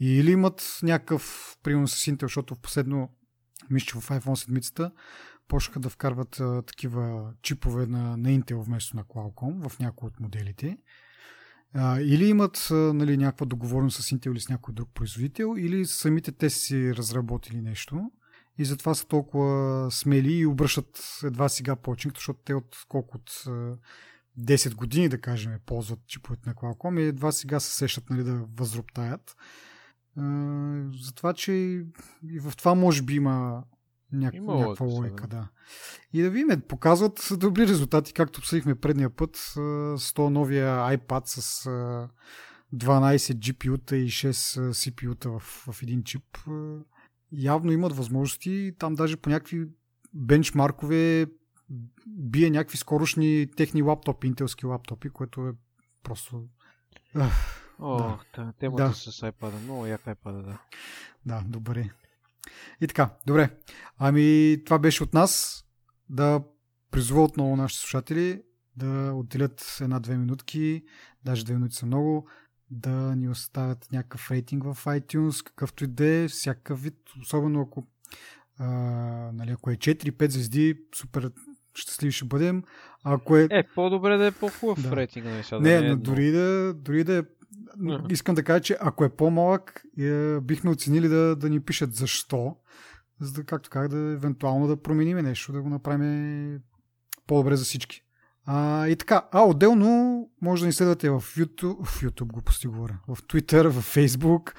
И или имат някакъв примерно с Intel, защото в последно мисля, в iPhone седем почнаха да вкарват а, такива чипове на, на Intel вместо на Qualcomm в някои от моделите. Или имат, нали, някаква договорност с Intel или с някой друг производител, или самите те си разработили нещо и затова са толкова смели и обръщат едва сега починката, защото те от колко от десет години, да кажем, ползват чиповете на Qualcomm и едва сега се сещат, нали, да възроптаят. Затова, че и в това може би има Няк... някаква лойка, да. И да видим, показват добри резултати, както обсъдихме предния път с този новия iPad с дванайсет джи пи ю-та и шест си пи ю-та в, в един чип. Явно имат възможности, там даже по някакви бенчмаркове бие някакви скорошни техни лаптопи, интелски лаптопи, което е просто... О, да. Та, темата да. С iPad-а, много як iPad-а, да. Да, добре. И така, добре. Ами това беше от нас. Да призова отново нашите слушатели да отделят една-две минутки, даже две минути са много, да ни оставят някакъв рейтинг в iTunes, какъвто и да е, всякакъв вид, особено ако, а, нали, ако е четири-пет звезди, супер щастливи ще бъдем. Ако е... е, по-добре да е по-хубав да. Рейтинг. Да не, не е, но дори да, дори да е Uh-huh. Искам да кажа, че ако е по-малък, е, бихме оценили да, да ни пишат защо, за да, както как да евентуално да променим нещо, да го направим по-добре за всички. А, и така, а отделно може да ни следвате в YouTube, в YouTube глупости говоря, в Twitter, в Facebook,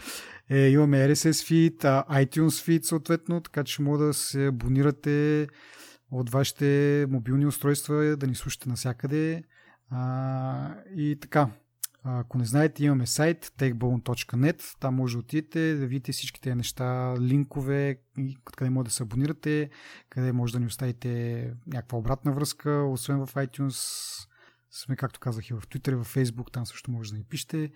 е, имаме ар ес ес feed, iTunes feed съответно, така че може да се абонирате от вашите мобилни устройства, да ни слушате навсякъде а, и така. Ако не знаете, имаме сайт тек балон точка нет, там може да отидете, да видите всичките неща, линкове, къде може да се абонирате, къде може да ни оставите някаква обратна връзка, освен в iTunes, сме, както казах, и в Twitter, и в Facebook, там също може да ни пишете.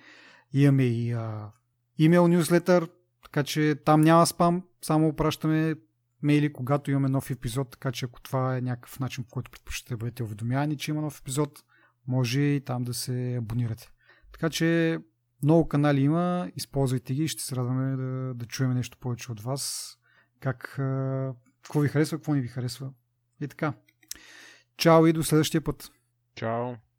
Имаме и а, имейл нюзлетър, така че там няма спам, само пращаме мейли, когато имаме нов епизод, така че ако това е някакъв начин, по който предпочитате да бъдете уведомявани, че има нов епизод, може и там да се абонирате. Така че много канали има, използвайте ги и ще се радваме да, да чуем нещо повече от вас. Как, какво ви харесва, какво не ви харесва. И така. Чао и до следващия път. Чао.